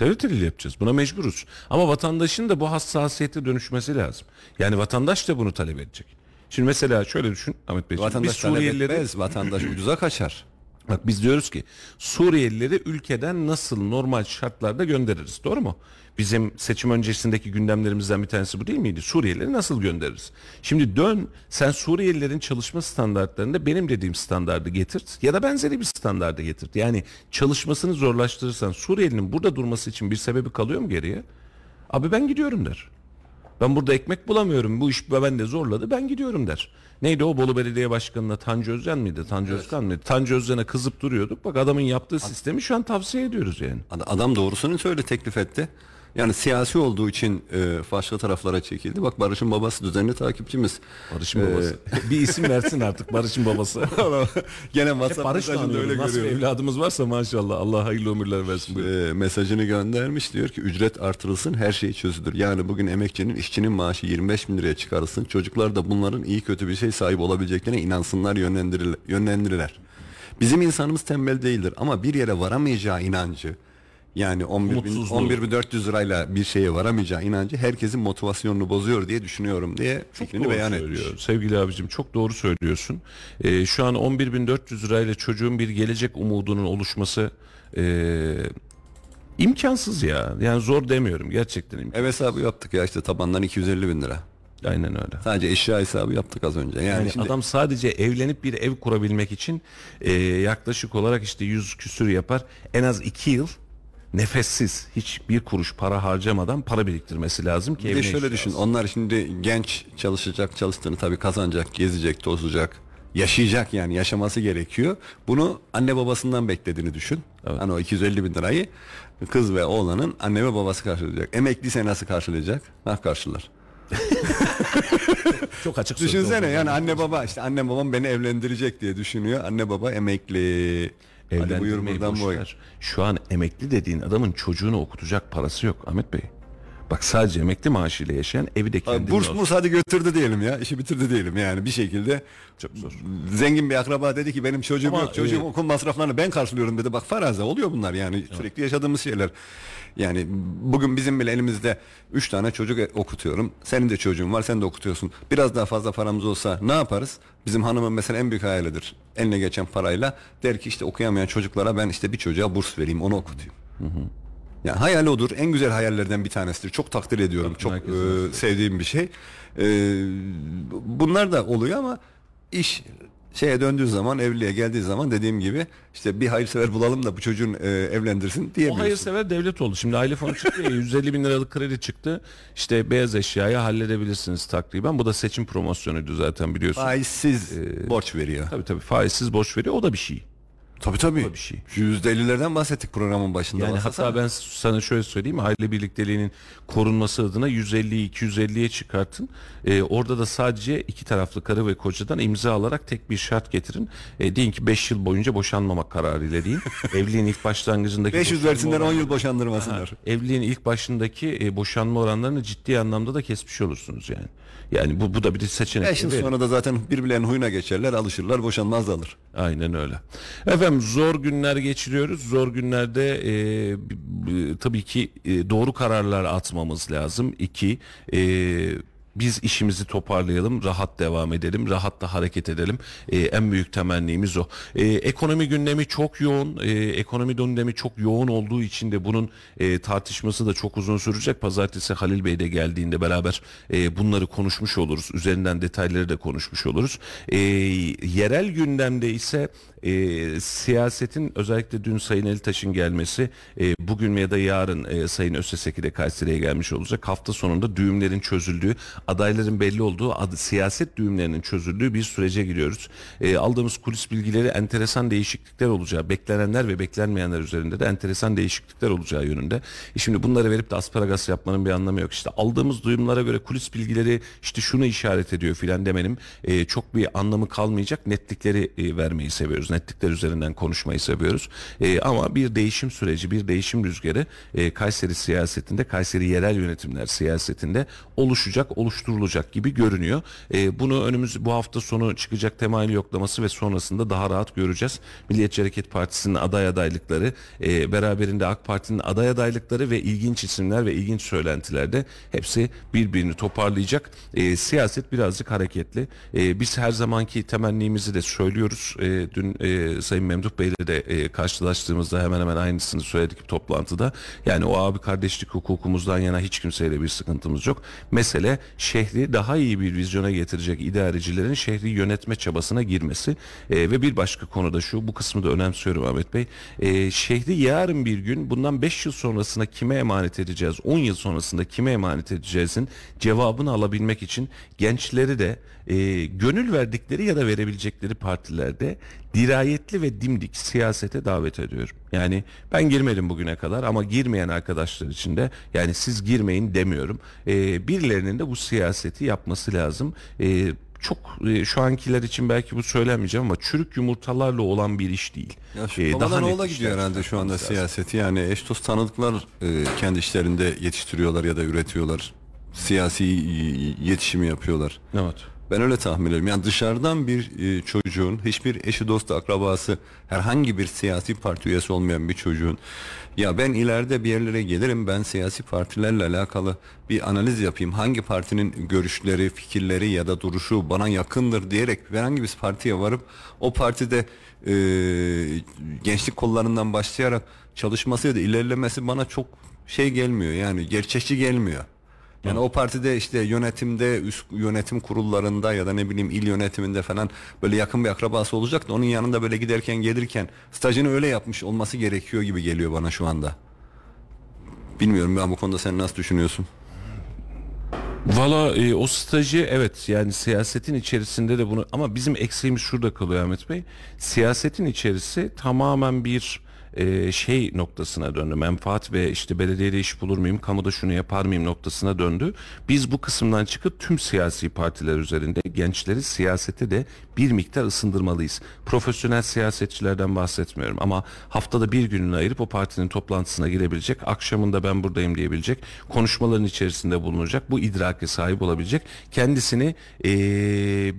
Devlet eliyle yapacağız. Buna mecburuz. Ama vatandaşın da bu hassasiyete dönüşmesi lazım. Yani vatandaş da bunu talep edecek. Şimdi mesela şöyle düşün Ahmet Bey. Vatandaş biz talep Suriyelileri... etmez, vatandaş ucuza kaçar. Bak biz diyoruz ki Suriyelileri ülkeden nasıl normal şartlarda göndeririz, doğru mu? Bizim seçim öncesindeki gündemlerimizden bir tanesi bu değil miydi? Suriyelileri nasıl göndeririz? Şimdi dön, sen Suriyelilerin çalışma standartlarında benim dediğim standardı getirt ya da benzeri bir standardı getirt. Yani çalışmasını zorlaştırırsan Suriyelinin burada durması için bir sebebi kalıyor mu geriye? Abi ben gidiyorum der. Ben burada ekmek bulamıyorum, bu iş beni de zorladı, ben gidiyorum der. Neydi o Bolu Belediye Başkanı'na Tanju Özcan mıydı? Tanju evet. Özcan mıydı? Tanju Özcan'a kızıp duruyorduk. Bak adamın yaptığı sistemi şu an tavsiye ediyoruz yani. Adam doğrusunu söyle teklif etti. Yani siyasi olduğu için e, başka taraflara çekildi. Bak Barış'ın babası düzenli takipçimiz. Barış'ın ee, babası. Bir isim versin artık Barış'ın babası. Gene WhatsApp mesajında öyle görüyorum. Evladımız varsa maşallah Allah hayırlı ömürler versin. E, mesajını göndermiş, diyor ki ücret artırılsın her şey çözülür. Yani bugün emekçinin, işçinin maaşı yirmi beş bin liraya çıkarılsın. Çocuklar da bunların iyi kötü bir şey sahip olabileceklerine inansınlar, yönlendirirler. Bizim insanımız tembel değildir ama bir yere varamayacağı inancı, yani on bir bin dört yüz lirayla bir şeye varamayacağı inancı herkesin motivasyonunu bozuyor diye düşünüyorum diye fikrini beyan etmiş. Sevgili abicim çok doğru söylüyorsun. Ee, şu an on bir bin dört yüz lirayla çocuğun bir gelecek umudunun oluşması e, imkansız ya. Yani zor demiyorum, gerçekten imkansız. Ev hesabı yaptık ya işte tabandan iki yüz elli bin lira. Aynen öyle. Sadece eşya hesabı yaptık az önce. Yani, yani şimdi... adam sadece evlenip bir ev kurabilmek için e, yaklaşık olarak işte yüz küsür yapar. En az iki yıl. Nefessiz, hiçbir kuruş para harcamadan para biriktirmesi lazım ki. Bir de şöyle düşün, lazım. Onlar şimdi genç, çalışacak, çalıştığını tabii kazanacak, gezecek, tozacak, yaşayacak, yani yaşaması gerekiyor. Bunu anne babasından beklediğini düşün. Evet. Hani o iki yüz elli bin lirayı kız ve oğlanın anne ve babası karşılayacak. Emekliyse nasıl karşılayacak? Nah karşılar. Çok açık. Düşünsene yani anne baba, işte annem babam beni evlendirecek diye düşünüyor. Anne baba emekli. Evlendirmeyi boşver. Şu an emekli dediğin adamın çocuğunu okutacak parası yok Ahmet Bey. Bak sadece emekli maaşıyla yaşayan, evi de kendine. Burs burs hadi götürdü diyelim ya, işi bitirdi diyelim yani bir şekilde. Çok zor. Zengin bir akraba dedi ki benim çocuğum ama yok, çocuğum e... okul masraflarını ben karşılıyorum dedi. Bak faraza oluyor bunlar yani, evet. Sürekli yaşadığımız şeyler. Yani bugün bizim bile elimizde üç tane çocuk okutuyorum. Senin de çocuğun var, sen de okutuyorsun. Biraz daha fazla paramız olsa ne yaparız? Bizim hanımın mesela en büyük hayalidir. Eline geçen parayla der ki işte okuyamayan çocuklara ben işte bir çocuğa burs vereyim, onu okutayım. Hı hı. Yani hayal odur. En güzel hayallerden bir tanesidir. Çok takdir ediyorum. Çok e, sevdiğim bir şey. E, bunlar da oluyor ama iş şeye döndüğü zaman, evliliğe geldiği zaman dediğim gibi işte bir hayırsever bulalım da bu çocuğun e, evlendirsin diyemiyorsun. O hayırsever devlet oldu. Şimdi aile fonu çıktı ya, yüz elli bin liralık kredi çıktı. İşte beyaz eşyayı halledebilirsiniz takriben. Bu da seçim promosyonuydu zaten biliyorsun. Faizsiz ee, borç veriyor. Tabii tabii faizsiz borç veriyor. O da bir şey. Tabii tabii. Tabii şey. yüzde ellilerden bahsettik programın başında. Yani hatta ben sana şöyle söyleyeyim. Aile birlikteliğinin korunması adına yüz elliyi iki yüz elliye çıkartın. Ee, orada da sadece iki taraflı karı ve kocadan imza alarak tek bir şart getirin. Ee, deyin ki beş yıl boyunca boşanmamak kararıyla deyin. Evliliğin ilk başlangıcındaki beş yüz versinler, on yıl boşandırmasınlar. Evliliğin ilk başındaki e, boşanma oranlarını ciddi anlamda da kesmiş olursunuz yani. Yani bu bu da bir seçenek. beş yıl sonra da zaten birbirlerinin huyuna geçerler, alışırlar, boşanmaz da alır. Aynen öyle. Efendim zor günler geçiriyoruz. Zor günlerde e, b, tabii ki e, doğru kararlar atmamız lazım. İki, e, biz işimizi toparlayalım, rahat devam edelim, rahat da hareket edelim. Ee, en büyük temennimiz o. Ee, ekonomi gündemi çok yoğun, ee, ekonomi gündemi çok yoğun olduğu için de bunun e, tartışması da çok uzun sürecek. Pazartesi Halil Bey de geldiğinde beraber e, bunları konuşmuş oluruz. Üzerinden detayları da konuşmuş oluruz. E, yerel gündemde ise e, siyasetin, özellikle dün Sayın Elitaş'ın gelmesi, e, bugün ya da yarın e, Sayın Özseseki de Kayseri'ye gelmiş olacak. Hafta sonunda düğümlerin çözüldüğü, adayların belli olduğu, ad, siyaset düğümlerinin çözüldüğü bir sürece giriyoruz. E, aldığımız kulis bilgileri enteresan değişiklikler olacağı, beklenenler ve beklenmeyenler üzerinde de enteresan değişiklikler olacağı yönünde. E şimdi bunları verip de asparagas yapmanın bir anlamı yok. İşte aldığımız duyumlara göre kulis bilgileri işte şunu işaret ediyor filan demenin e, çok bir anlamı kalmayacak. Netlikleri e, vermeyi seviyoruz. Netlikler üzerinden konuşmayı seviyoruz. E, ama bir değişim süreci, bir değişim rüzgarı e, Kayseri siyasetinde, Kayseri yerel yönetimler siyasetinde oluşacak, oluşacak. oluşturulacak gibi görünüyor. E, bunu önümüz bu hafta sonu çıkacak temayül yoklaması ve sonrasında daha rahat göreceğiz. Milliyetçi Hareket Partisi'nin aday adaylıkları, e, beraberinde AK Parti'nin aday adaylıkları ve ilginç isimler ve ilginç söylentilerde hepsi birbirini toparlayacak. E, siyaset birazcık hareketli. E, biz her zamanki temennimizi de söylüyoruz. E, dün e, Sayın Memduh Bey'le de e, karşılaştığımızda hemen hemen aynısını söyledik toplantıda. Yani o abi kardeşlik hukukumuzdan yana hiç kimseyle bir sıkıntımız yok. Mesele şehri daha iyi bir vizyona getirecek idarecilerin şehri yönetme çabasına girmesi. E, ve bir başka konu da şu, bu kısmı da önemsiyorum Ahmet Bey. E, şehri yarın bir gün bundan beş yıl sonrasında kime emanet edeceğiz, on yıl sonrasında kime emanet edeceğizin cevabını alabilmek için gençleri de e, gönül verdikleri ya da verebilecekleri partilerde dirayetli ve dimdik siyasete davet ediyorum. Yani ben girmedim bugüne kadar ama girmeyen arkadaşlar için de yani siz girmeyin demiyorum. E, birilerinin de bu siyaseti yapması lazım. E, çok e, şu ankiler için belki bu söylemeyeceğim ama çürük yumurtalarla olan bir iş değil. Ya şu, ee, daha ola gidiyor herhalde şu anda siyaseti. Yani eş dost tanıdıklar e, kendi işlerinde yetiştiriyorlar ya da üretiyorlar. Siyasi yetişimi yapıyorlar. Evet. Ben öyle tahmin ediyorum. Yani dışarıdan bir e, çocuğun, hiçbir eşi, dostu, akrabası, herhangi bir siyasi parti üyesi olmayan bir çocuğun ya ben ileride bir yerlere gelirim, ben siyasi partilerle alakalı bir analiz yapayım, hangi partinin görüşleri, fikirleri ya da duruşu bana yakındır diyerek herhangi bir partiye varıp o partide e, gençlik kollarından başlayarak çalışması ya da ilerlemesi bana çok şey gelmiyor, yani gerçekçi gelmiyor. Yani o partide işte yönetimde, üst yönetim kurullarında ya da ne bileyim il yönetiminde falan böyle yakın bir akrabası olacak da onun yanında böyle giderken gelirken stajını öyle yapmış olması gerekiyor gibi geliyor bana şu anda. Bilmiyorum, ben bu konuda sen nasıl düşünüyorsun? Valla e, o stajı evet, yani siyasetin içerisinde de bunu, ama bizim eksiğimiz şurada kalıyor Ahmet Bey. Siyasetin içerisi tamamen bir şey noktasına döndü. Menfaat ve işte belediyede iş bulur muyum, kamuda şunu yapar mıyım noktasına döndü. Biz bu kısımdan çıkıp tüm siyasi partiler üzerinde gençleri siyasete de bir miktar ısındırmalıyız. Profesyonel siyasetçilerden bahsetmiyorum ama haftada bir gününü ayırıp o partinin toplantısına girebilecek, akşamında ben buradayım diyebilecek, konuşmaların içerisinde bulunacak, bu idrake sahip olabilecek, kendisini ee,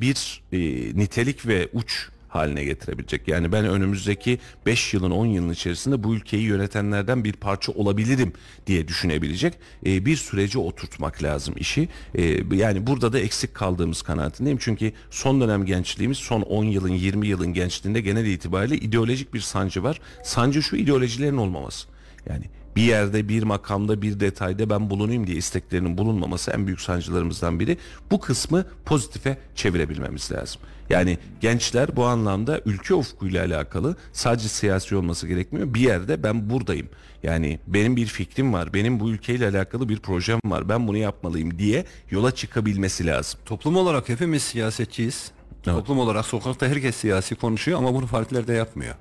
bir ee, nitelik ve uç haline getirebilecek. Yani ben önümüzdeki beş yılın on yılın içerisinde bu ülkeyi yönetenlerden bir parça olabilirim diye düşünebilecek e, bir sürece oturtmak lazım işi. E, yani burada da eksik kaldığımız kanaatindeyim. Çünkü son dönem gençliğimiz, son on yılın yirmi yılın gençliğinde genel itibariyle ideolojik bir sancı var. Sancı şu, ideolojilerin olmaması. Yani bir yerde, bir makamda, bir detayda ben bulunayım diye isteklerinin bulunmaması en büyük sancılarımızdan biri. Bu kısmı pozitife çevirebilmemiz lazım. Yani gençler bu anlamda ülke ufkuyla alakalı sadece siyasi olması gerekmiyor. Bir yerde ben buradayım. Yani benim bir fikrim var, benim bu ülkeyle alakalı bir projem var, ben bunu yapmalıyım diye yola çıkabilmesi lazım. Toplum olarak hepimiz siyasetçiyiz. Evet. Toplum olarak sokakta herkes siyasi konuşuyor ama bunu partiler de yapmıyor.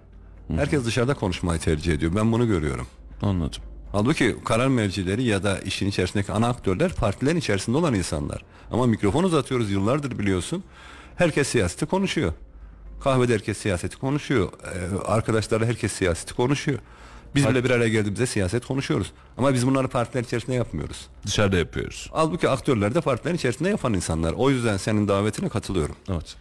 Hı-hı. Herkes dışarıda konuşmayı tercih ediyor. Ben bunu görüyorum. Anladım. Halbuki karar mercileri ya da işin içerisindeki ana aktörler partilerin içerisinde olan insanlar. Ama mikrofonu uzatıyoruz yıllardır, biliyorsun. Herkes siyaseti konuşuyor. Kahvede herkes siyaseti konuşuyor. Ee, arkadaşlarla herkes siyaseti konuşuyor. Biz Part- bile bir araya geldiğimizde siyaset konuşuyoruz. Ama biz bunları partiler içerisinde yapmıyoruz. Dışarıda yapıyoruz. Halbuki aktörler de partilerin içerisinde yapan insanlar. O yüzden senin davetine katılıyorum. Evet.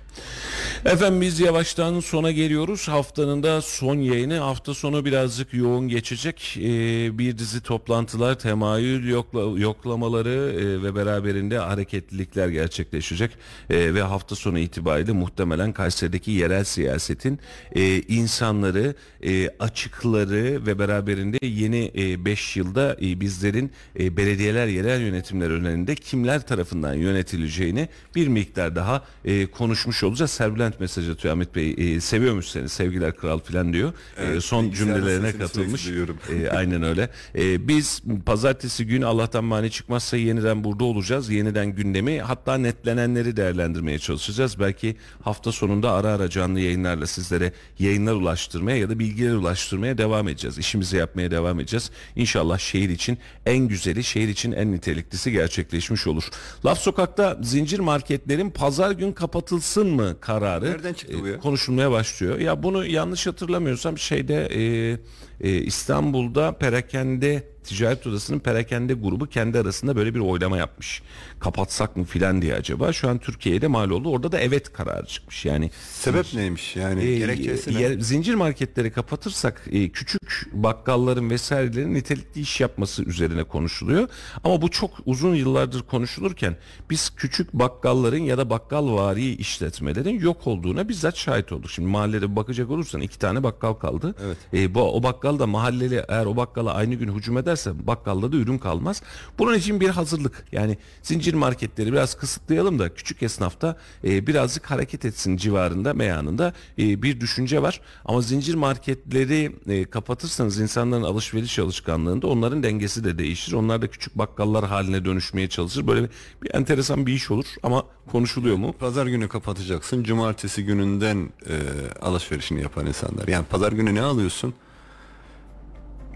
Efendim biz yavaştan sona geliyoruz. Haftanın da son yayını. Hafta sonu birazcık yoğun geçecek. Ee, bir dizi toplantılar, temayül yokla, yoklamaları e, ve beraberinde hareketlilikler gerçekleşecek. E, ve hafta sonu itibariyle muhtemelen Kayseri'deki yerel siyasetin e, insanları, e, açıkları ve beraberinde yeni beş e, yılda e, bizlerin e, belediyeler, yerel yönetimler önünde kimler tarafından yönetileceğini bir miktar daha e, konuşmuş olacağız. Serbülent mesaj atıyor Ahmet Bey. E, seviyormuş seni, sevgiler kral filan diyor. Evet, e, son cümlelerine katılmış. E, aynen öyle. E, biz pazartesi günü Allah'tan mani çıkmazsa yeniden burada olacağız. Yeniden gündemi, hatta netlenenleri değerlendirmeye çalışacağız. Belki hafta sonunda ara ara canlı yayınlarla sizlere yayınlar ulaştırmaya ya da bilgiler ulaştırmaya devam edeceğiz. İşimizi yapmaya devam edeceğiz. İnşallah şehir için en güzeli, şehir için en niteliklisi gerçekleşmiş olur. Laf Sokak'ta zincir marketlerin pazar gün kapatılsın mı kararı e, konuşulmaya başlıyor. Ya bunu yanlış hatırlamıyorsam şeyde e, e, İstanbul'da perakende Ticaret Odası'nın perakende grubu kendi arasında böyle bir oylama yapmış. Kapatsak mı filan diye acaba. Şu an Türkiye'de mal oldu. Orada da evet kararı çıkmış. Yani sebep e, neymiş yani? E, Gerekçesi ne? E, zincir marketleri kapatırsak e, küçük bakkalların vesairelerin nitelikli iş yapması üzerine konuşuluyor. Ama bu çok uzun yıllardır konuşulurken biz küçük bakkalların ya da bakkalvari işletmelerin yok olduğuna bizzat şahit olduk. Şimdi mahallede bakacak olursan iki tane bakkal kaldı. Evet. E, bu, o bakkal da mahalleli, eğer o bakkala aynı gün hücum ederse bakkalda da ürün kalmaz. Bunun için bir hazırlık. Yani zincir marketleri biraz kısıtlayalım da küçük esnafta e, birazcık hareket etsin civarında, meyanında e, bir düşünce var. Ama zincir marketleri e, kapatırsanız insanların alışveriş alışkanlığında onların dengesi de değişir. Onlar da küçük bakkallar haline dönüşmeye çalışır. Böyle bir, bir enteresan bir iş olur ama konuşuluyor mu? Pazar günü kapatacaksın. Cumartesi gününden e, alışverişini yapan insanlar. Yani pazar günü ne alıyorsun?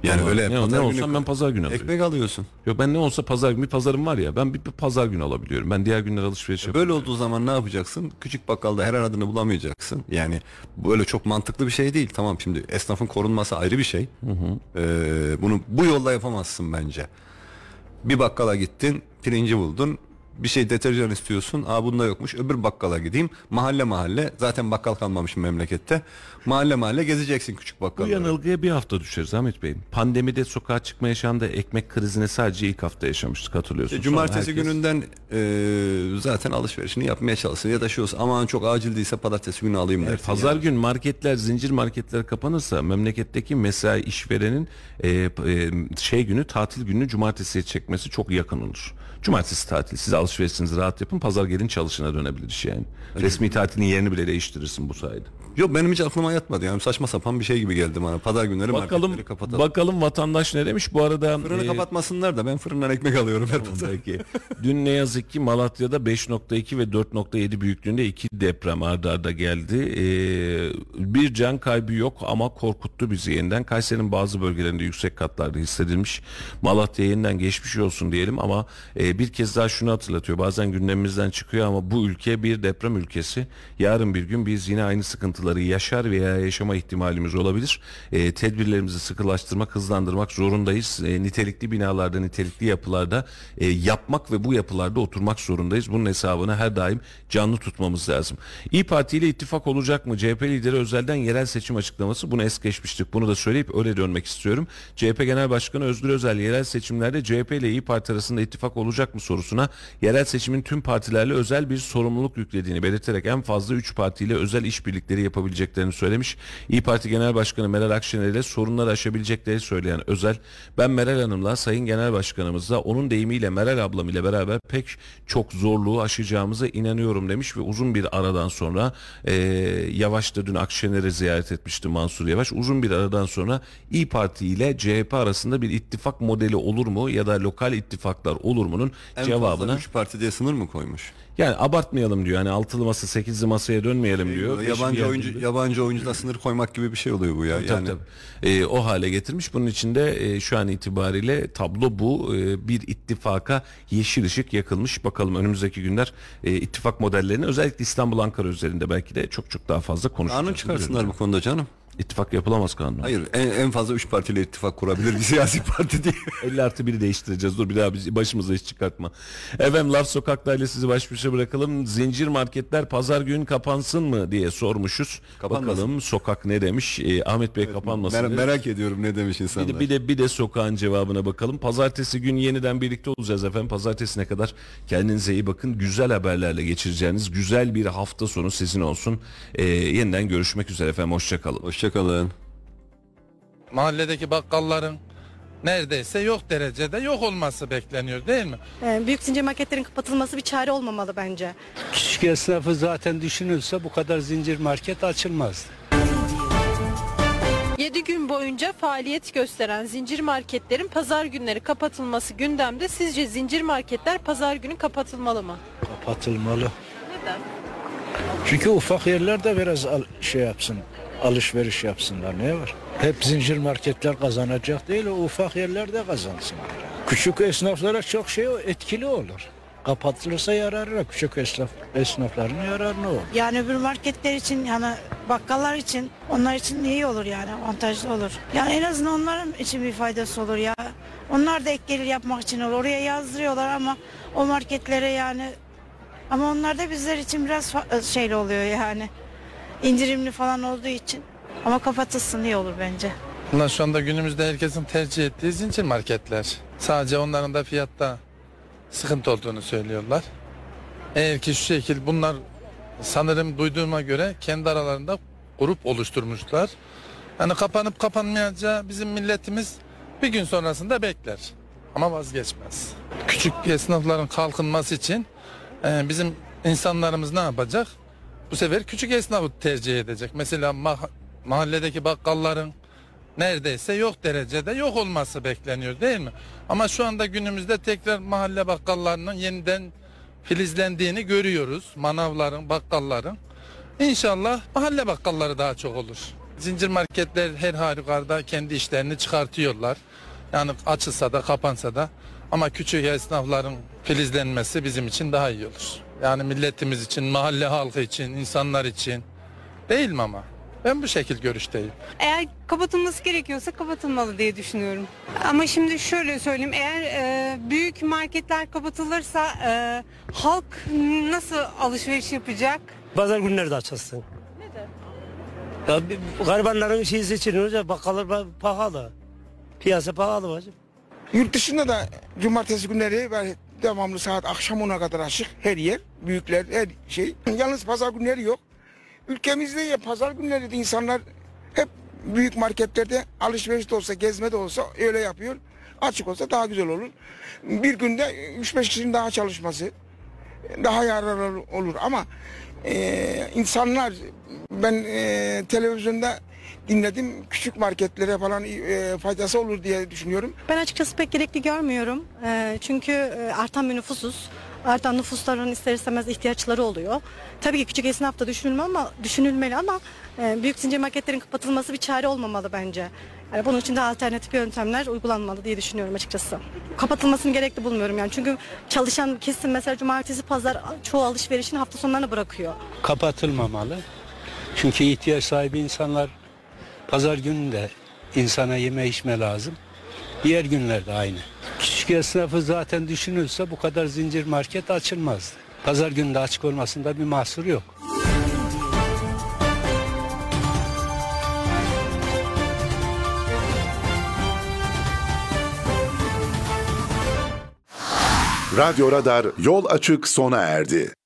Yani öyle ne, ne olsam günü, ben pazar günü alıyorum. Ekmek alıyorsun. Yok, ben ne olsa pazar günü, bir pazarım var ya, ben bir pazar günü alabiliyorum. Ben diğer günler alışveriş yapıyorum. Böyle olduğu zaman ne yapacaksın? Küçük bakkalda her aradığını bulamayacaksın. Yani böyle çok mantıklı bir şey değil. Tamam, şimdi esnafın korunması ayrı bir şey. Hı hı. Ee, bunu bu yolla yapamazsın bence. Bir bakkala gittin, pirinci buldun. Bir şey, deterjan istiyorsun. Aa, bunda yokmuş. Öbür bakkala gideyim. Mahalle mahalle. Zaten bakkal kalmamış memlekette. Mahalle mahalle gezeceksin küçük bakkallara. Bu yanılgıya bir hafta düşeriz Ahmet Bey. Pandemide sokağa çıkma yaşamda ekmek krizine sadece ilk hafta yaşamıştık, hatırlıyorsunuz. E, cumartesi herkes... gününden e, zaten alışverişini yapmaya çalışsın. Ya da şey olsun, aman çok acil değilse pazartesi günü alayım dersin. E, pazar yani. Gün marketler, zincir marketler kapanırsa memleketteki mesai işverenin e, e, şey günü, tatil gününü cumartesiye çekmesi çok yakın olur. Cumartesi tatil. Siz alışverişinizi rahat yapın. Pazar gelin çalışına dönebilir iş yani. Evet. Resmi tatilin yerini bile değiştirirsin bu sayede. Yok, benim hiç aklıma yatmadı. Yani saçma sapan bir şey gibi geldi bana. Pazar günleri bakalım, marketleri kapatalım. Bakalım vatandaş ne demiş bu arada. Fırını e... kapatmasınlar da ben fırından ekmek alıyorum her pazar. Dün ne yazık ki Malatya'da beş nokta iki ve dört nokta yedi büyüklüğünde iki deprem ard arda geldi. Ee, bir can kaybı yok ama korkuttu bizi yeniden. Kayseri'nin bazı bölgelerinde yüksek katlarda hissedilmiş. Malatya'ya yeniden geçmiş olsun diyelim ama e, bir kez daha şunu hatırlatıyor. Bazen gündemimizden çıkıyor ama bu ülke bir deprem ülkesi. Yarın bir gün biz yine aynı sıkıntıları yaşar veya yaşama ihtimalimiz olabilir. E, tedbirlerimizi sıkılaştırmak, hızlandırmak zorundayız. E, nitelikli binalarda, nitelikli yapılarda e, yapmak ve bu yapılarda oturmak zorundayız. Bunun hesabını her daim canlı tutmamız lazım. İYİ Parti ile ittifak olacak mı? C H P lideri Özel'den yerel seçim açıklaması. Bunu es geçmiştik. Bunu da söyleyip öyle dönmek istiyorum. C H P Genel Başkanı Özgür Özel yerel seçimlerde C H P ile İYİ Parti arasında ittifak olacak mı sorusuna yerel seçimin tüm partilerle özel bir sorumluluk yüklediğini belirterek en fazla üç partiyle özel işbirlikleri yapabileceklerini söylemiş. İYİ Parti Genel Başkanı Meral Akşener ile sorunları aşabilecekleri söyleyen Özel, ben Meral Hanım'la, Sayın Genel Başkanımızla, onun deyimiyle Meral ablam ile beraber pek çok zorluğu aşacağımıza inanıyorum demiş ve uzun bir aradan sonra e, Yavaş da dün Akşener'i ziyaret etmişti, Mansur Yavaş. Uzun bir aradan sonra İYİ Parti ile C H P arasında bir ittifak modeli olur mu ya da lokal ittifaklar olur mu'nun en cevabını üç parti diye sınır mı koymuş? Yani abartmayalım diyor. Yani altılı masa, sekizli masaya dönmeyelim şey, diyor. Yabancı oyuncu yabancı oyuncuda sınır koymak gibi bir şey oluyor bu ya. Tabii, yani. Tabii. Ee, o hale getirmiş. Bunun için de e, şu an itibariyle tablo bu. E, bir ittifaka yeşil ışık yakılmış. Bakalım önümüzdeki günler e, ittifak modellerini özellikle İstanbul, Ankara üzerinde belki de çok çok daha fazla konuşacağız. Kanun çıkarsınlar bu konuda canım. İttifak yapılamaz kanunla. Hayır, en, en fazla üç partiyle ittifak kurabilir bir siyasi parti diye. elli artı biri değiştireceğiz. Dur bir daha biz başımıza iş çıkartma. Efendim, Laf Sokak'ta ile sizi baş başa bırakalım. Zincir marketler pazar günü kapansın mı diye sormuşuz. Kapanmasın. Bakalım sokak ne demiş? Ee, Ahmet Bey, evet, kapanmasın. Mer- merak ediyorum ne demiş insanlar. Bir de, bir de bir de sokağın cevabına bakalım. Pazartesi gün yeniden birlikte olacağız efendim. Pazartesine kadar kendinize iyi bakın. Güzel haberlerle geçireceğiniz güzel bir hafta sonu sizin olsun. Ee, yeniden görüşmek üzere efendim. Hoşça kalın. Hoşça kalın. Mahalledeki bakkalların neredeyse yok derecede yok olması bekleniyor değil mi? Yani büyük zincir marketlerin kapatılması bir çare olmamalı bence. Küçük esnafı zaten düşünülse bu kadar zincir market açılmazdı. yedi gün boyunca faaliyet gösteren zincir marketlerin pazar günleri kapatılması gündemde. Sizce zincir marketler pazar günü kapatılmalı mı? Kapatılmalı. Neden? Çünkü ufak yerler de biraz şey yapsın. Alışveriş yapsınlar, ne var? Hep zincir marketler kazanacak değil, o ufak yerler de kazansınlar. Küçük esnaflara çok şey etkili olur. Kapatılırsa yararına, küçük esnaf, esnafların yararına olur. Yani öbür marketler için, yani bakkallar için, onlar için iyi olur yani, avantajlı olur. Yani en azından onların için bir faydası olur ya. Onlar da ek gelir yapmak için olur. Oraya yazdırıyorlar ama o marketlere yani. Ama onlar da bizler için biraz şeyli oluyor yani. İndirimli falan olduğu için. Ama kapatılsın iyi olur bence. Bunlar şu anda günümüzde herkesin tercih ettiği zincir marketler. Sadece onların da fiyatta sıkıntı olduğunu söylüyorlar. Eğer ki şu şekil bunlar sanırım duyduğuma göre kendi aralarında grup oluşturmuşlar. Hani kapanıp kapanmayacağı bizim milletimiz bir gün sonrasında bekler. Ama vazgeçmez. Küçük esnafların kalkınması için bizim insanlarımız ne yapacak? Bu sefer küçük esnafı tercih edecek. Mesela ma- mahalledeki bakkalların neredeyse yok derecede yok olması bekleniyor değil mi? Ama şu anda günümüzde tekrar mahalle bakkallarının yeniden filizlendiğini görüyoruz. Manavların, bakkalların. İnşallah mahalle bakkalları daha çok olur. Zincir marketler her halükarda kendi işlerini çıkartıyorlar. Yani açılsa da kapansa da. Ama küçük esnafların filizlenmesi bizim için daha iyi olur. Yani milletimiz için, mahalle halkı için, insanlar için. Değil mi ama? Ben bu şekil görüşteyim. Eğer kapatılması gerekiyorsa kapatılmalı diye düşünüyorum. Ama şimdi şöyle söyleyeyim. Eğer e, büyük marketler kapatılırsa e, halk nasıl alışveriş yapacak? Pazar günleri de açılsın. Neden? Ya, garibanların şeysi için hocam, bakkallar pahalı. Piyasa pahalı hocam. Yurt dışında da cumartesi günleri devamlı saat akşam ona kadar açık her yer. Büyükler her şey. Yalnız pazar günleri yok. Ülkemizde ya pazar günleri de insanlar hep büyük marketlerde alışveriş de olsa gezme de olsa öyle yapıyor. Açık olsa daha güzel olur. Bir günde üç beş kişinin daha çalışması daha yararlı olur ama e, insanlar ben e, televizyonda dinledim küçük marketlere falan e, faydası olur diye düşünüyorum. Ben açıkçası pek gerekli görmüyorum e, çünkü artan bir nüfusuz. Artan nüfusların ister istemez ihtiyaçları oluyor. Tabii ki küçük esnaf da düşünülme ama, düşünülmeli ama e, büyük zincir marketlerin kapatılması bir çare olmamalı bence. Yani bunun için de alternatif yöntemler uygulanmalı diye düşünüyorum açıkçası. Kapatılmasını gerekli bulmuyorum yani. Çünkü çalışan kesim mesela cumartesi, pazar çoğu alışverişini hafta sonlarına bırakıyor. Kapatılmamalı. Çünkü ihtiyaç sahibi insanlar pazar günü de insana yeme içme lazım. Diğer günlerde aynı. Küçük esnafı zaten düşünülse bu kadar zincir market açılmazdı. Pazar günü de açık olmasında bir mahsur yok. Radyo Radar Yol Açık sona erdi.